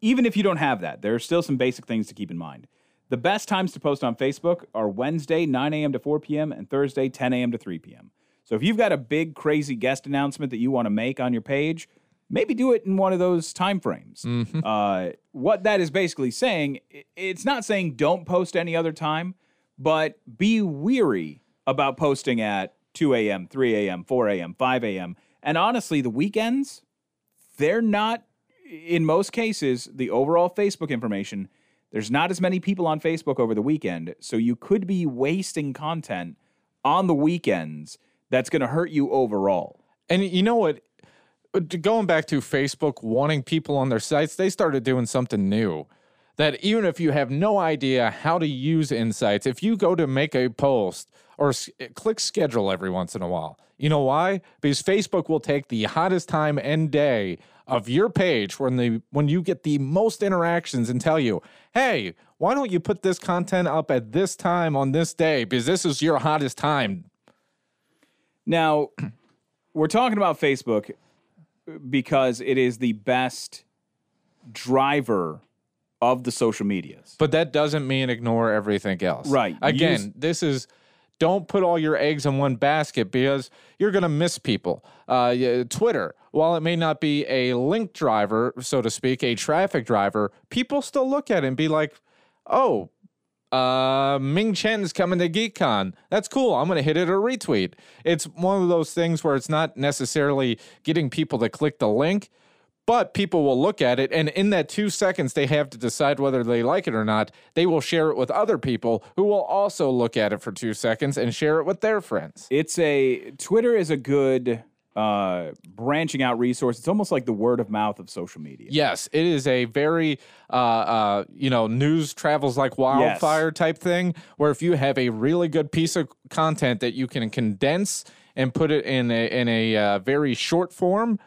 even if you don't have that, there are still some basic things to keep in mind. The best times to post on Facebook are Wednesday, nine a m to four p m, and Thursday, ten a m to three p m So if you've got a big, crazy guest announcement that you want to make on your page, maybe do it in one of those time frames. Mm-hmm. Uh, what that is basically saying, it's not saying don't post any other time, but be weary about posting at two a m, three a m, four a m, five a m And honestly, the weekends, they're not, in most cases, the overall Facebook information. There's not as many people on Facebook over the weekend, so you could be wasting content on the weekends that's going to hurt you overall. And you know what? Going back to Facebook wanting people on their sites, they started doing something new. That even if you have no idea how to use Insights, if you go to make a post or s- click schedule every once in a while, you know why? Because Facebook will take the hottest time and day of your page when the when you get the most interactions and tell you, hey, why don't you put this content up at this time on this day because this is your hottest time. Now, we're talking about Facebook because it is the best driver of the social medias. But that doesn't mean ignore everything else. Right. Again, Use- this is... Don't put all your eggs in one basket because you're going to miss people. Uh, Twitter, while it may not be a link driver, so to speak, a traffic driver, people still look at it and be like, oh, uh, Ming Chen's coming to GeekCon. That's cool. I'm going to hit it a retweet. It's one of those things where it's not necessarily getting people to click the link, but people will look at it, and in that two seconds they have to decide whether they like it or not. They will share it with other people who will also look at it for two seconds and share it with their friends. It's a Twitter is a good uh, branching out resource. It's almost like the word of mouth of social media. Yes, it is a very uh, uh, you know news travels like wildfire yes. type thing, where if you have a really good piece of content that you can condense and put it in a in a uh, very short form.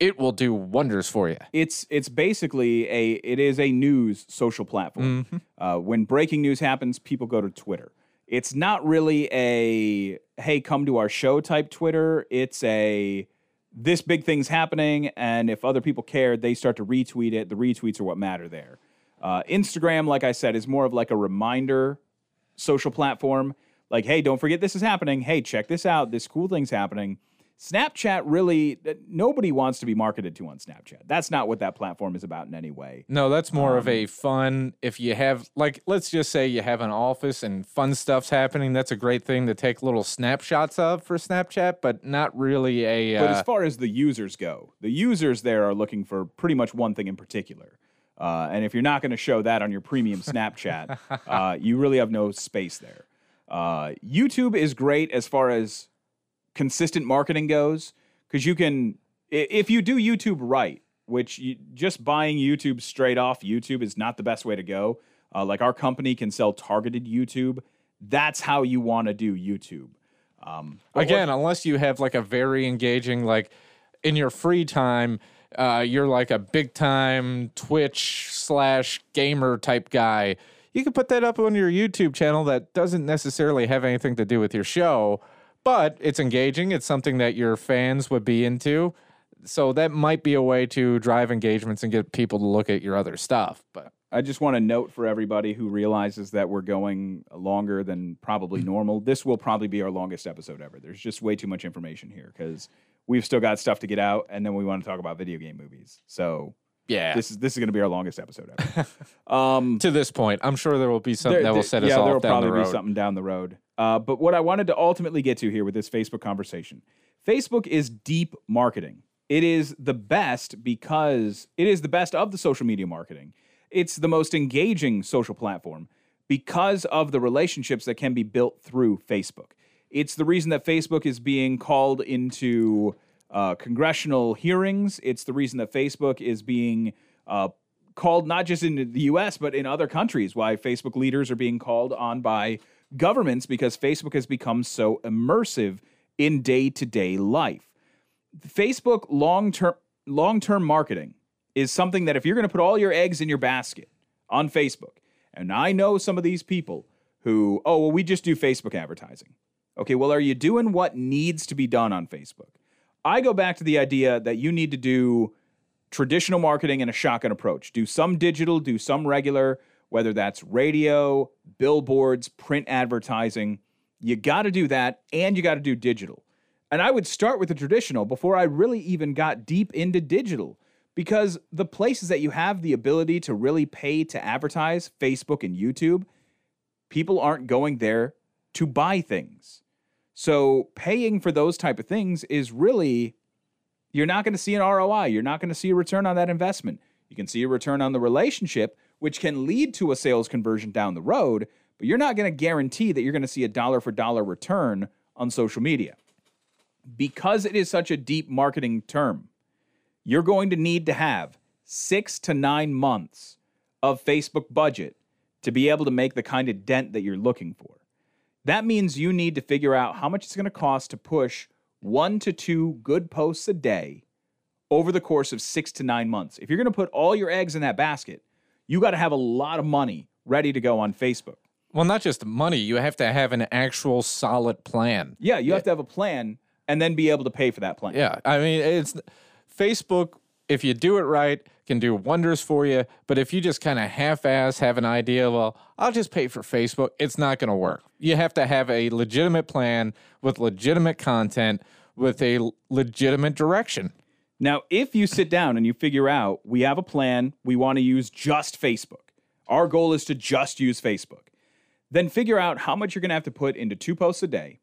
it will do wonders for you. It's it's basically a it is a news social platform. Mm-hmm. Uh, when breaking news happens, people go to Twitter. It's not really a hey, come to our show type Twitter. It's a this big thing's happening, and if other people care, they start to retweet it. The retweets are what matter there. Uh, Instagram, like I said, is more of like a reminder social platform. Like, hey, don't forget this is happening. Hey, check this out. This cool thing's happening. Snapchat really, nobody wants to be marketed to on Snapchat. That's not what that platform is about in any way. No, that's more um, of a fun, if you have, like, let's just say you have an office and fun stuff's happening. That's a great thing to take little snapshots of for Snapchat, but not really a... Uh, but as far as the users go, the users there are looking for pretty much one thing in particular. Uh, and if you're not going to show that on your premium Snapchat, uh, you really have no space there. Uh, YouTube is great as far as consistent marketing goes, because you can, if you do YouTube right, which you, just buying YouTube straight off YouTube is not the best way to go. Uh, like our company can sell targeted YouTube. That's how you want to do YouTube. Um, Again, what, unless you have like a very engaging, like in your free time, uh, you're like a big time Twitch slash gamer type guy. You can put that up on your YouTube channel that doesn't necessarily have anything to do with your show, but it's engaging. It's something that your fans would be into. So that might be a way to drive engagements and get people to look at your other stuff. But I just want to note for everybody who realizes that we're going longer than probably normal, this will probably be our longest episode ever. There's just way too much information here because we've still got stuff to get out, and then we want to talk about video game movies. So... yeah, this is this is going to be our longest episode ever. Um, to this point, I'm sure there will be something there, that will set there, us yeah, off down the road. Yeah, there will probably be something down the road. Uh, but what I wanted to ultimately get to here with this Facebook conversation, Facebook is deep marketing. It is the best because it is the best of the social media marketing. It's the most engaging social platform because of the relationships that can be built through Facebook. It's the reason that Facebook is being called into... Uh, congressional hearings. It's the reason that Facebook is being uh, called not just in the U S, but in other countries, why Facebook leaders are being called on by governments because Facebook has become so immersive in day-to-day life. Facebook long-term long-term marketing is something that if you're going to put all your eggs in your basket on Facebook, and I know some of these people who, oh, well, we just do Facebook advertising. Okay, well, are you doing what needs to be done on Facebook? I go back to the idea that you need to do traditional marketing and a shotgun approach. Do some digital, do some regular, whether that's radio, billboards, print advertising. You got to do that, and you got to do digital. And I would start with the traditional before I really even got deep into digital, because the places that you have the ability to really pay to advertise, Facebook and YouTube, people aren't going there to buy things. So paying for those type of things is really, you're not going to see an R O I. You're not going to see a return on that investment. You can see a return on the relationship, which can lead to a sales conversion down the road, but you're not going to guarantee that you're going to see a dollar for dollar return on social media. Because it is such a deep marketing term, you're going to need to have six to nine months of Facebook budget to be able to make the kind of dent that you're looking for. That means you need to figure out how much it's going to cost to push one to two good posts a day over the course of six to nine months. If you're going to put all your eggs in that basket, you got to have a lot of money ready to go on Facebook. Well, not just money. You have to have an actual solid plan. Yeah, you have to have a plan and then be able to pay for that plan. Yeah, I mean, it's Facebook, if you do it right, can do wonders for you. But if you just kind of half-ass have an idea, well, I'll just pay for Facebook, it's not going to work. You have to have a legitimate plan with legitimate content with a legitimate direction. Now, if you sit down and you figure out we have a plan, we want to use just Facebook. Our goal is to just use Facebook. Then figure out how much you're going to have to put into two posts a day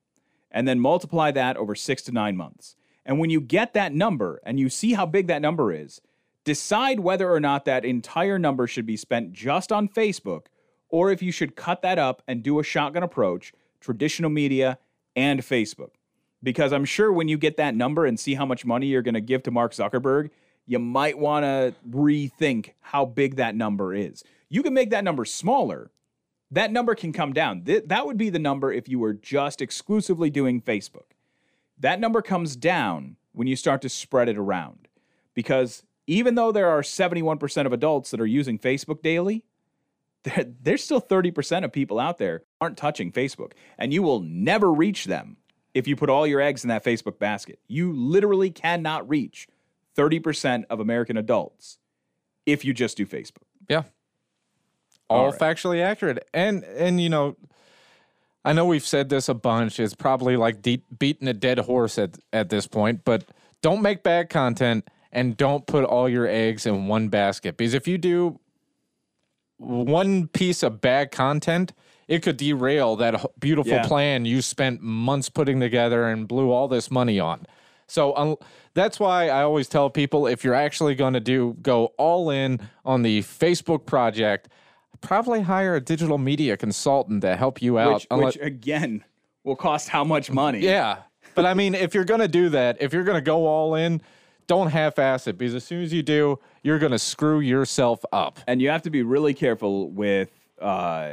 and then multiply that over six to nine months. And when you get that number and you see how big that number is, decide whether or not that entire number should be spent just on Facebook or if you should cut that up and do a shotgun approach, traditional media and Facebook. Because I'm sure when you get that number and see how much money you're going to give to Mark Zuckerberg, you might want to rethink how big that number is. You can make that number smaller. That number can come down. Th- that would be the number if you were just exclusively doing Facebook. That number comes down when you start to spread it around. because even though there are seventy-one percent of adults that are using Facebook daily, there, there's still thirty percent of people out there aren't touching Facebook, and you will never reach them if you put all your eggs in that Facebook basket. You literally cannot reach thirty percent of American adults if you just do Facebook. Yeah. All, all right. Factually accurate. And, and you know, I know we've said this a bunch. It's probably like de- beating a dead horse at, at this point, but don't make bad content and don't put all your eggs in one basket. Because if you do one piece of bad content, it could derail that beautiful yeah. plan you spent months putting together and blew all this money on. So um, that's why I always tell people, if you're actually going to do go all in on the Facebook project, probably hire a digital media consultant to help you out. Which, unless, which again, will cost how much money? Yeah. But I mean, if you're going to do that, if you're going to go all in, don't half-ass it, because as soon as you do, you're going to screw yourself up. And you have to be really careful with, uh,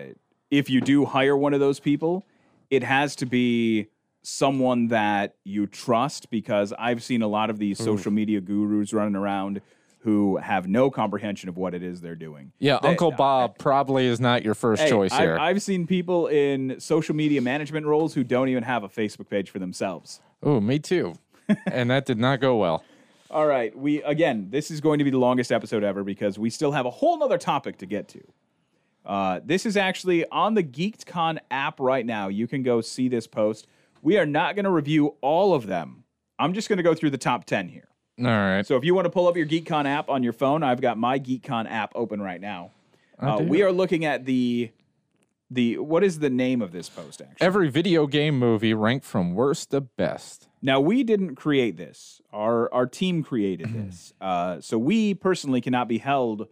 if you do hire one of those people, it has to be someone that you trust, because I've seen a lot of these Ooh. social media gurus running around who have no comprehension of what it is they're doing. Yeah, they, Uncle Bob I, probably is not your first hey, choice here. I, I've seen people in social media management roles who don't even have a Facebook page for themselves. Oh, me too. And that did not go well. All right, we again, this is going to be the longest episode ever because we still have a whole nother topic to get to. Uh, this is actually on the GeekedCon app right now. You can go see this post. We are not going to review all of them. I'm just going to go through the top ten here. All right. So if you want to pull up your GeekCon app on your phone, I've got my GeekCon app open right now. Uh, we are looking at the, the what is the name of this post, actually? Every video game movie ranked from worst to best. Now, we didn't create this. Our our team created this. Uh, so we personally cannot be held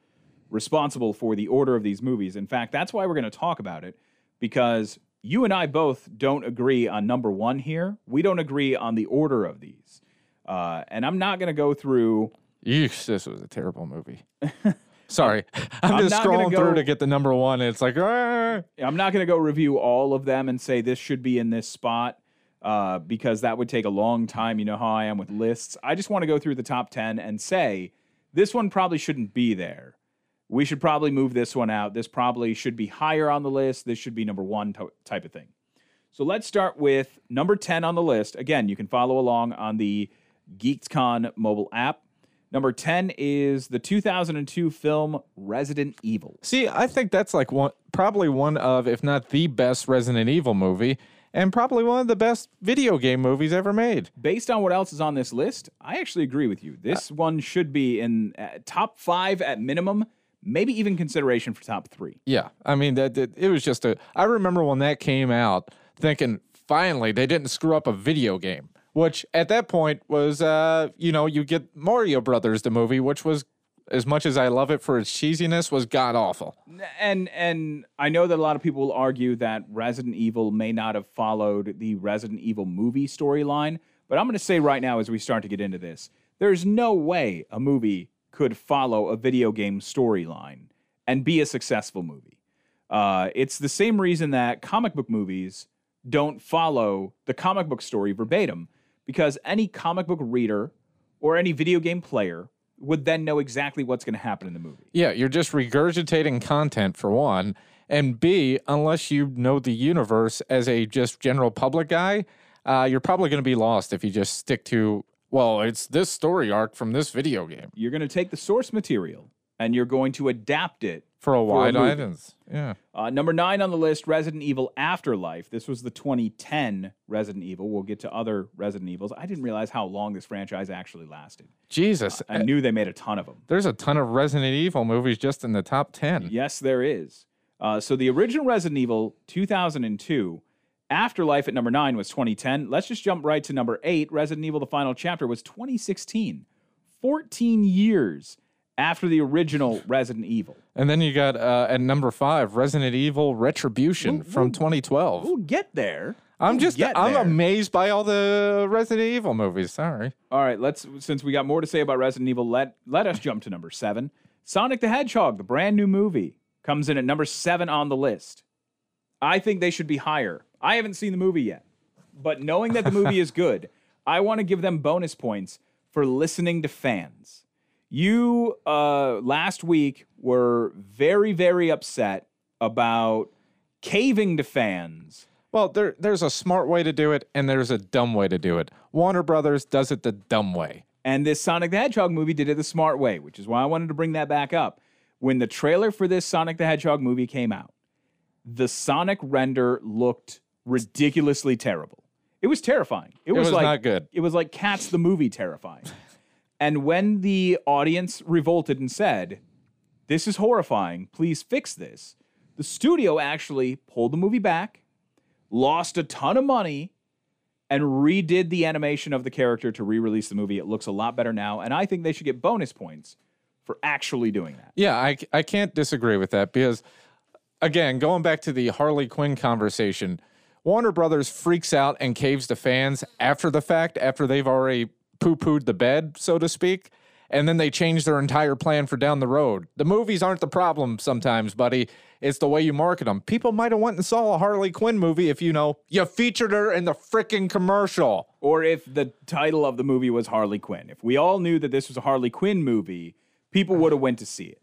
responsible for the order of these movies. In fact, that's why we're going to talk about it, because you and I both don't agree on number one here. We don't agree on the order of these. Uh, and I'm not going to go through... Yeesh, this was a terrible movie. Sorry. I'm, I'm just scrolling go, through to get the number one. It's like... Arr! I'm not going to go review all of them and say this should be in this spot uh, because that would take a long time. You know how I am with lists. I just want to go through the top ten and say this one probably shouldn't be there. We should probably move this one out. This probably should be higher on the list. This should be number one to- type of thing. So let's start with number ten on the list. Again, you can follow along on the GeekedCon mobile app. Number ten is the two thousand two film Resident Evil. See, I think that's like one, probably one of, if not the best Resident Evil movie, and probably one of the best video game movies ever made. Based on what else is on this list, I actually agree with you. This uh, one should be in uh, top five at minimum, maybe even consideration for top three. Yeah, I mean, that, that it was just a... I remember when that came out thinking, finally, they didn't screw up a video game. Which at that point was, uh, you know, you get Mario Brothers, the movie, which was, as much as I love it for its cheesiness, was god awful. And and I know that a lot of people will argue that Resident Evil may not have followed the Resident Evil movie storyline, but I'm going to say right now, as we start to get into this, there's no way a movie could follow a video game storyline and be a successful movie. Uh, it's the same reason that comic book movies don't follow the comic book story verbatim, because any comic book reader or any video game player would then know exactly what's going to happen in the movie. Yeah, you're just regurgitating content, for one. And B, unless you know the universe as a just general public guy, uh, you're probably going to be lost if you just stick to, well, it's this story arc from this video game. You're going to take the source material and you're going to adapt it for a wide audience. Yeah. Uh, number nine on the list, Resident Evil Afterlife. This was the twenty ten Resident Evil. We'll get to other Resident Evils. I didn't realize how long this franchise actually lasted. Jesus. Uh, I, I knew they made a ton of them. There's a ton of Resident Evil movies just in the top ten. Yes, there is. Uh, so the original Resident Evil, two thousand two. Afterlife at number nine was twenty ten. Let's just jump right to number eight. Resident Evil, The Final Chapter was twenty sixteen. fourteen years after the original Resident Evil. And then you got, uh, at number five, Resident Evil Retribution we'll, from we'll, twenty twelve. We'll get there. I'm we'll just, get I'm there. amazed by all the Resident Evil movies. Sorry. All right, let's, since we got more to say about Resident Evil, let, let us jump to number seven. Sonic the Hedgehog, the brand new movie, comes in at number seven on the list. I think they should be higher. I haven't seen the movie yet, but knowing that the movie is good, I want to give them bonus points for listening to fans. You uh, last week were very, very upset about caving to fans. Well, there, there's a smart way to do it, and there's a dumb way to do it. Warner Brothers does it the dumb way. And this Sonic the Hedgehog movie did it the smart way, which is why I wanted to bring that back up. When the trailer for this Sonic the Hedgehog movie came out, the Sonic render looked ridiculously terrible. It was terrifying. It, it was, was like, not good. It was like Cats the movie terrifying. And when the audience revolted and said, "This is horrifying, please fix this," the studio actually pulled the movie back, lost a ton of money, and redid the animation of the character to re-release the movie. It looks a lot better now, and I think they should get bonus points for actually doing that. Yeah, I, I can't disagree with that because, again, going back to the Harley Quinn conversation, Warner Brothers freaks out and caves to fans after the fact, after they've already poo-pooed the bed, so to speak, and then they change their entire plan for down the road. The movies aren't the problem sometimes, buddy. It's the way you market them. People might have went and saw a Harley Quinn movie if, you know, you featured her in the frickin' commercial. Or if the title of the movie was Harley Quinn. If we all knew that this was a Harley Quinn movie, people would have went to see it.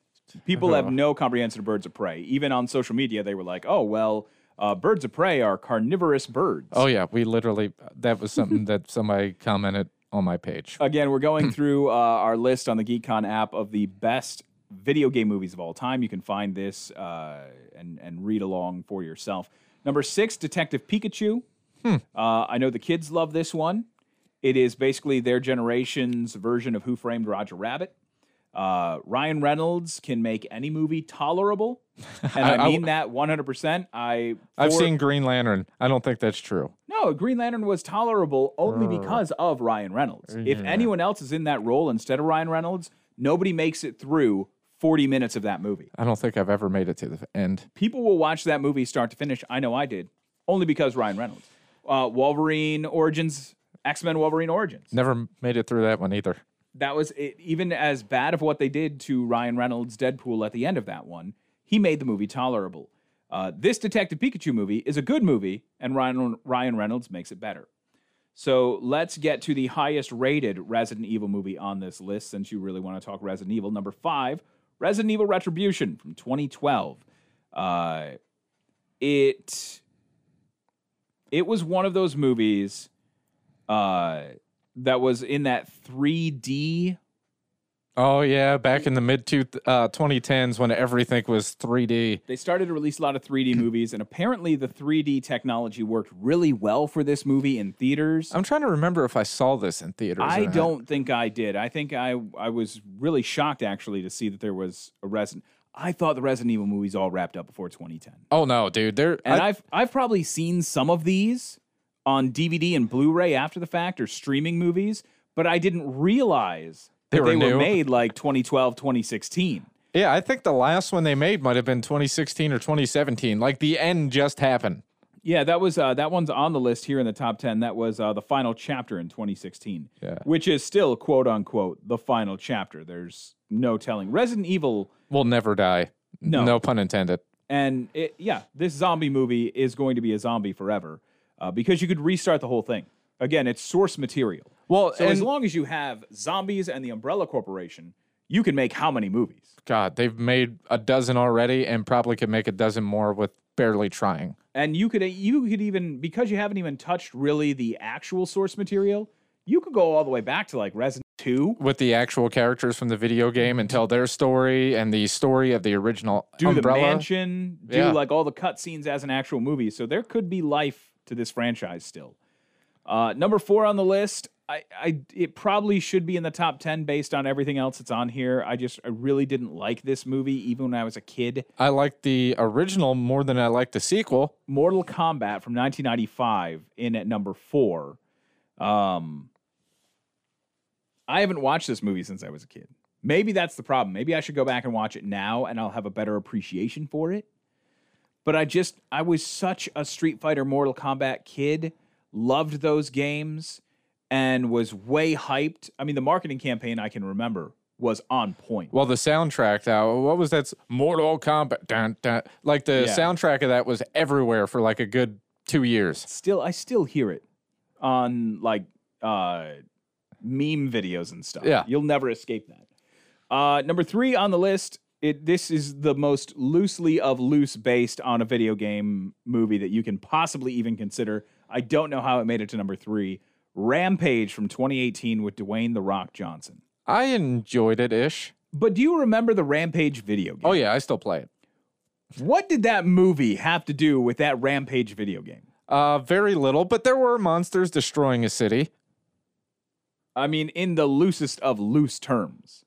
People have no comprehension of Birds of Prey. Even on social media, they were like, oh, well, uh, Birds of Prey are carnivorous birds. Oh, yeah. We literally, that was something that somebody commented on my page. Again, we're going through uh, our list on the GeekCon app of the best video game movies of all time. You can find this uh, and, and read along for yourself. Number six, Detective Pikachu. Hmm. Uh, I know the kids love this one. It is basically their generation's version of Who Framed Roger Rabbit. Uh, Ryan Reynolds can make any movie tolerable, and I, I mean I, that one hundred percent. I, for, I've seen Green Lantern. I don't think that's true. No, Green Lantern was tolerable only uh, because of Ryan Reynolds. Yeah. If anyone else is in that role instead of Ryan Reynolds, nobody makes it through forty minutes of that movie. I don't think I've ever made it to the end. People will watch that movie start to finish. I know I did, only because Ryan Reynolds. Uh, Wolverine Origins, X-Men Wolverine Origins. Never made it through that one either. That was it, even as bad of what they did to Ryan Reynolds' Deadpool at the end of that one. He made the movie tolerable. Uh, this Detective Pikachu movie is a good movie, and Ryan, Ryan Reynolds makes it better. So let's get to the highest rated Resident Evil movie on this list, since you really want to talk Resident Evil. Number five, Resident Evil Retribution from twenty twelve. Uh, it, it was one of those movies... Uh, That was in that three D. Oh, yeah, back in the mid-twenty tens when everything was three D. They started to release a lot of three D movies, and apparently the three D technology worked really well for this movie in theaters. I'm trying to remember if I saw this in theaters. I don't think I did. I think I, I was really shocked, actually, to see that there was a Resident... I thought the Resident Evil movies all wrapped up before twenty ten. Oh, no, dude. They're, and I, I've I've probably seen some of these on D V D and Blu-ray after the fact, or streaming movies, but I didn't realize they that were they new. were made like twenty twelve, twenty sixteen. Yeah, I think the last one they made might have been twenty sixteen or twenty seventeen. Like, the end just happened. Yeah, that was uh, that one's on the list here in the top ten. That was uh, the final chapter in twenty sixteen, yeah. Which is still, quote-unquote, the final chapter. There's no telling. Resident Evil... will never die. No. No pun intended. And, it, yeah, this zombie movie is going to be a zombie forever. Uh, because you could restart the whole thing. Again, it's source material. Well, so as long as you have zombies and the Umbrella Corporation, you can make how many movies? God, they've made a dozen already and probably could make a dozen more with barely trying. And you could, you could even, because you haven't even touched really the actual source material, you could go all the way back to like Resident Evil two. With the actual characters from the video game and tell their story and the story of the original do Umbrella. Do the mansion, do yeah. like all the cutscenes as an actual movie. So there could be life to this franchise still. Uh, number four on the list, I, I it probably should be in the top ten based on everything else that's on here. I just I really didn't like this movie even when I was a kid. I liked the original more than I liked the sequel. Mortal Kombat from nineteen ninety-five in at number four. Um, I haven't watched this movie since I was a kid. Maybe that's the problem. Maybe I should go back and watch it now and I'll have a better appreciation for it. But I just, I was such a Street Fighter, Mortal Kombat kid, loved those games, and was way hyped. I mean, the marketing campaign I can remember was on point. Well, the soundtrack, though, what was that? Mortal Kombat. Dun, dun. Like, the yeah. soundtrack of that was everywhere for, like, a good two years. Still, I still hear it on, like, uh, meme videos and stuff. Yeah. You'll never escape that. Uh, number three on the list, it this is the most loosely of loose based on a video game movie that you can possibly even consider. I don't know how it made it to number three. Rampage from twenty eighteen with Dwayne The Rock Johnson. I enjoyed it ish. But do you remember the Rampage video game? Oh, yeah, I still play it. What did that movie have to do with that Rampage video game? Uh, very little, but there were monsters destroying a city. I mean, in the loosest of loose terms,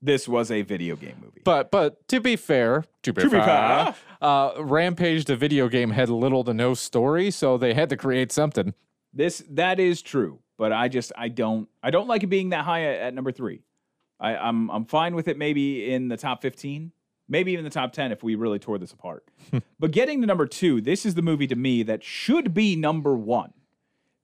this was a video game movie. But but to be fair, to be to fair, be fair. Uh, Rampage, the video game, had little to no story, so they had to create something. This that is true, but I just I don't I don't like it being that high at, at number three. I, I'm I'm fine with it maybe in the top fifteen. Maybe even the top ten if we really tore this apart. But getting to number two, this is the movie to me that should be number one.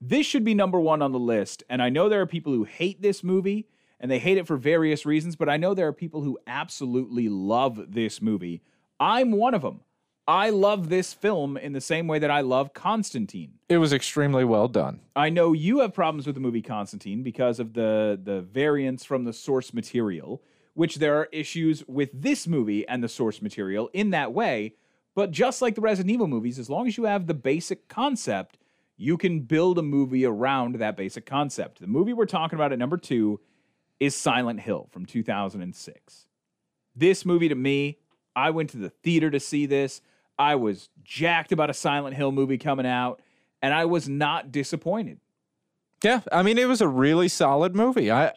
This should be number one on the list. And I know there are people who hate this movie, and they hate it for various reasons, but I know there are people who absolutely love this movie. I'm one of them. I love this film in the same way that I love Constantine. It was extremely well done. I know you have problems with the movie Constantine because of the, the variance from the source material, which there are issues with this movie and the source material in that way. But just like the Resident Evil movies, as long as you have the basic concept, you can build a movie around that basic concept. The movie we're talking about at number two is Silent Hill from two thousand six. This movie to me, I went to the theater to see this. I was jacked about a Silent Hill movie coming out, and I was not disappointed. Yeah, I mean, it was a really solid movie. I,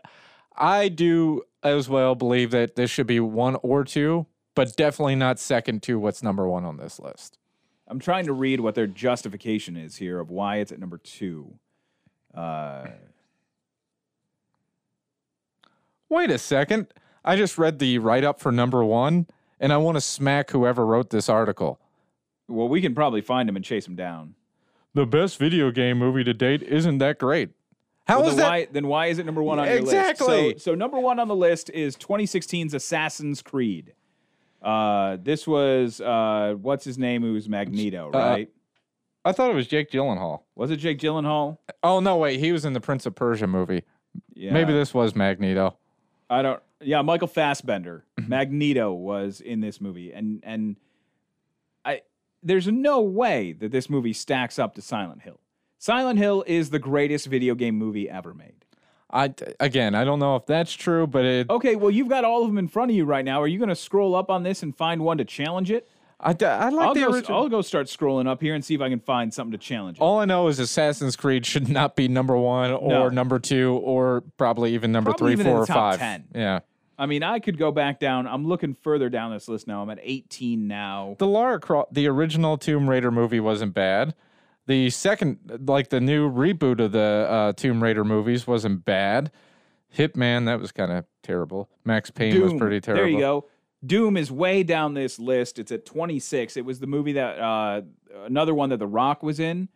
I do... as well believe that this should be one or two, but definitely not second to what's number one on this list. I'm trying to read what their justification is here of why it's at number two. Uh, Wait a second. I just read the write-up for number one, and I want to smack whoever wrote this article. Well, we can probably find him and chase him down. The best video game movie to date isn't that great. How well, is then that? Why, then why is it number one on your exactly. list? Exactly. So, so number one on the list is twenty sixteen's Assassin's Creed. Uh, this was, uh, what's his name, who's Magneto, right? Uh, I thought it was Jake Gyllenhaal. Was it Jake Gyllenhaal? Oh, no, wait. He was in the Prince of Persia movie. Yeah. Maybe this was Magneto. I don't... Yeah, Michael Fassbender. Magneto was in this movie. And, and I there's no way that this movie stacks up to Silent Hill. Silent Hill is the greatest video game movie ever made. I, again, I don't know if that's true, but it... Okay, well, you've got all of them in front of you right now. Are you going to scroll up on this and find one to challenge it? I, I like I'll the go, original... I'll go start scrolling up here and see if I can find something to challenge it. All I know is Assassin's Creed should not be number one or no. number two or probably even number probably three, even four, or five. ten. Yeah. I mean, I could go back down. I'm looking further down this list now. I'm at eighteen now. The Lara Croft, the original Tomb Raider movie wasn't bad. The second, like the new reboot of the uh, Tomb Raider movies wasn't bad. Hitman, that was kind of terrible. Max Payne Doom. was pretty terrible. There you go. Doom is way down this list. It's at twenty-six. It was the movie that, uh, another one that The Rock was in.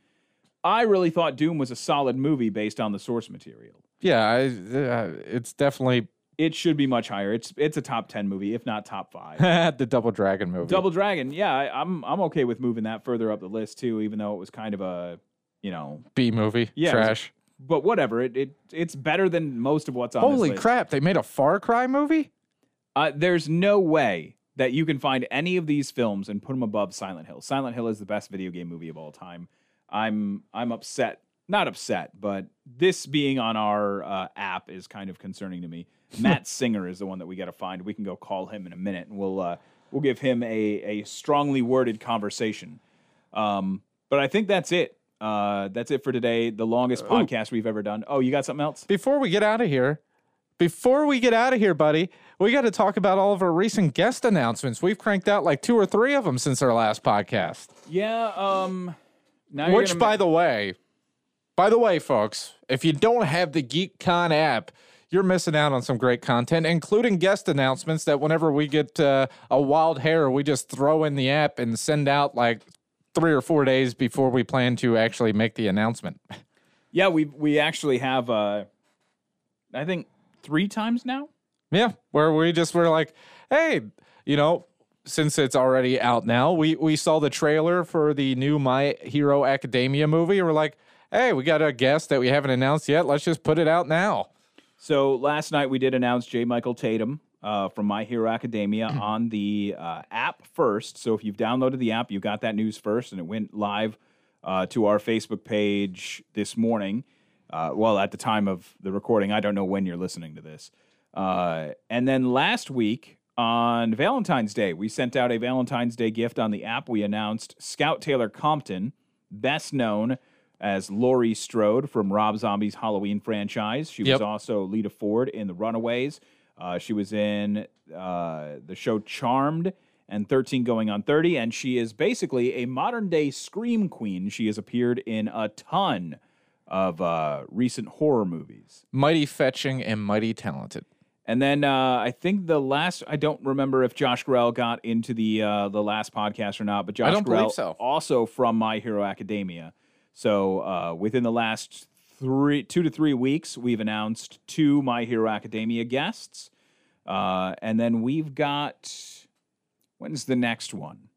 I really thought Doom was a solid movie based on the source material. Yeah, I, uh, it's definitely... It should be much higher. It's it's a top ten movie, if not top five. The Double Dragon movie. Double Dragon, yeah. I, I'm I'm okay with moving that further up the list too, even though it was kind of a, you know, B movie, yeah, trash. Was, but whatever. It it it's better than most of what's on. Holy this list. crap! They made a Far Cry movie. Uh, there's no way that you can find any of these films and put them above Silent Hill. Silent Hill is the best video game movie of all time. I'm I'm upset. Not upset, but this being on our uh, app is kind of concerning to me. Matt Singer is the one that we got to find. We can go call him in a minute, and we'll uh, we'll give him a, a strongly worded conversation. Um, but I think that's it. Uh, that's it for today. The longest podcast Ooh. we've ever done. Oh, you got something else? Before we get out of here, before we get out of here, buddy, we got to talk about all of our recent guest announcements. We've cranked out like two or three of them since our last podcast. Yeah. Um. Now Which, you're by ma- the way, by the way, folks, if you don't have the GeekCon app, you're missing out on some great content, including guest announcements that whenever we get uh, a wild hair, we just throw in the app and send out like three or four days before we plan to actually make the announcement. Yeah, we we actually have, uh, I think, three times now. Yeah, where we just were like, hey, you know, since it's already out now, we, we saw the trailer for the new My Hero Academia movie. And we're like, hey, we got a guest that we haven't announced yet. Let's just put it out now. So last night we did announce J. Michael Tatum uh, from My Hero Academia on the uh, app first. So if you've downloaded the app, you got that news first, and it went live uh, to our Facebook page this morning. Uh, well, at the time of the recording, I don't know when you're listening to this. Uh, and then last week on Valentine's Day, we sent out a Valentine's Day gift on the app. We announced Scout Taylor Compton, best known as Laurie Strode from Rob Zombie's Halloween franchise. She yep. was also Lita Ford in The Runaways. Uh, she was in uh, the show Charmed and thirteen going on thirty, and she is basically a modern-day scream queen. She has appeared in a ton of uh, recent horror movies. Mighty fetching and mighty talented. And then uh, I think the last, I don't remember if Josh Grell got into the uh, the last podcast or not, but Josh I don't Grell, believe so. Also from My Hero Academia. So uh, within the last three, two to three weeks, we've announced two My Hero Academia guests. Uh, and then we've got, when's the next one?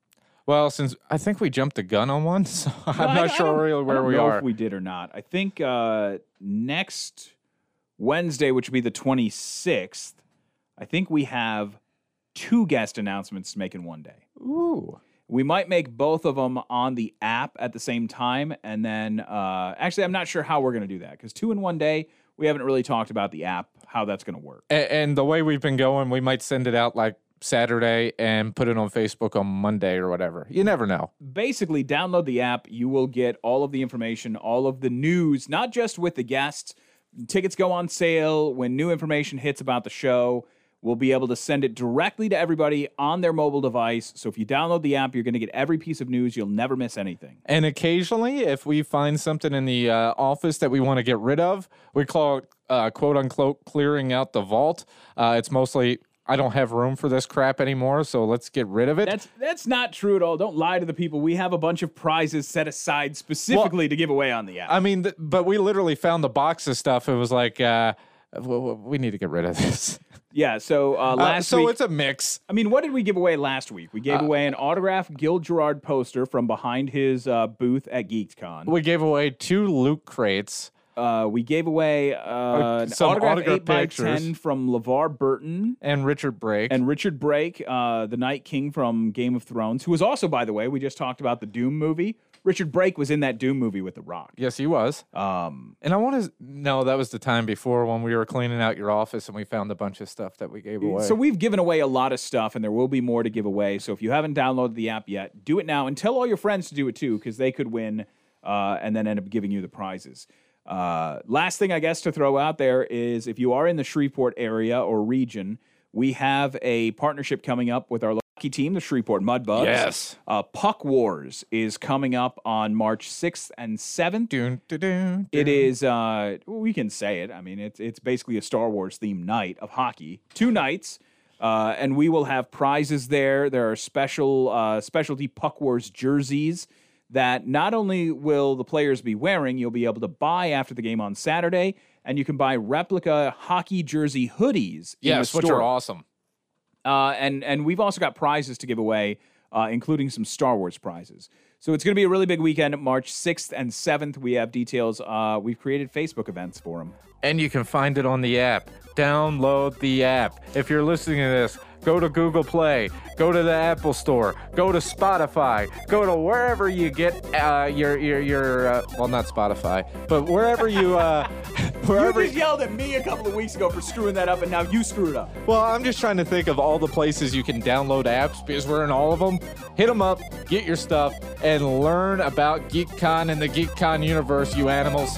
Well, since I think we jumped the gun on one, so I'm well, not I, sure I really where we are. I don't know if we did or not. I think uh, next Wednesday, which would be the twenty-sixth, I think we have two guest announcements to make in one day. Ooh. We might make both of them on the app at the same time, and then uh, actually I'm not sure how we're going to do that, because two in one day, we haven't really talked about the app, how that's going to work. And, and the way we've been going, we might send it out like Saturday and put it on Facebook on Monday or whatever. You never know. Basically, download the app. You will get all of the information, all of the news, not just with the guests. Tickets go on sale. When new information hits about the show, we'll be able to send it directly to everybody on their mobile device. So if you download the app, you're going to get every piece of news. You'll never miss anything. And occasionally, if we find something in the uh, office that we want to get rid of, we call it, uh, quote unquote, clearing out the vault. Uh, it's mostly... I don't have room for this crap anymore, so let's get rid of it. That's that's not true at all. Don't lie to the people. We have a bunch of prizes set aside specifically well, to give away on the app. I mean, th- but we literally found the box of stuff. It was like, uh, we need to get rid of this. Yeah, so uh, last uh, so week... So it's a mix. I mean, what did we give away last week? We gave uh, away an autographed Gil Gerard poster from behind his uh, booth at GeekedCon. We gave away two Luke crates. Uh, we gave away uh, an autograph eight by ten from LeVar Burton. And Richard Brake. And Richard Brake, uh, the Night King from Game of Thrones, who was also, by the way, we just talked about the Doom movie. Richard Brake was in that Doom movie with The Rock. Yes, he was. Um, and I want to... No, that was the time before when we were cleaning out your office and we found a bunch of stuff that we gave away. So we've given away a lot of stuff, and there will be more to give away. So if you haven't downloaded the app yet, do it now. And tell all your friends to do it, too, because they could win uh, and then end up giving you the prizes. Uh, last thing I guess to throw out there is if you are in the Shreveport area or region, we have a partnership coming up with our lucky team, the Shreveport Mudbugs. Yes. Uh, Puck Wars is coming up on March sixth and seventh. Dun, dun, dun, dun. It is, uh, we can say it. I mean, it's, it's basically a Star Wars themed night of hockey, two nights. Uh, and we will have prizes there. There are special, uh, specialty Puck Wars jerseys that not only will the players be wearing, you'll be able to buy after the game on Saturday, and you can buy replica hockey jersey hoodies. Yes, in the store, which are awesome. Uh, and, and we've also got prizes to give away, uh, including some Star Wars prizes. So it's going to be a really big weekend, March sixth and seventh. We have details. Uh, we've created Facebook events for them. And you can find it on the app. Download the app. If you're listening to this, go to Google Play, go to the Apple Store, go to Spotify, go to wherever you get uh, your, your, your uh, well, not Spotify, but wherever you, uh, wherever. You just yelled at me a couple of weeks ago for screwing that up, and now you screwed up. Well, I'm just trying to think of all the places you can download apps, because we're in all of them. Hit them up, get your stuff, and learn about GeekCon and the GeekCon universe, you animals.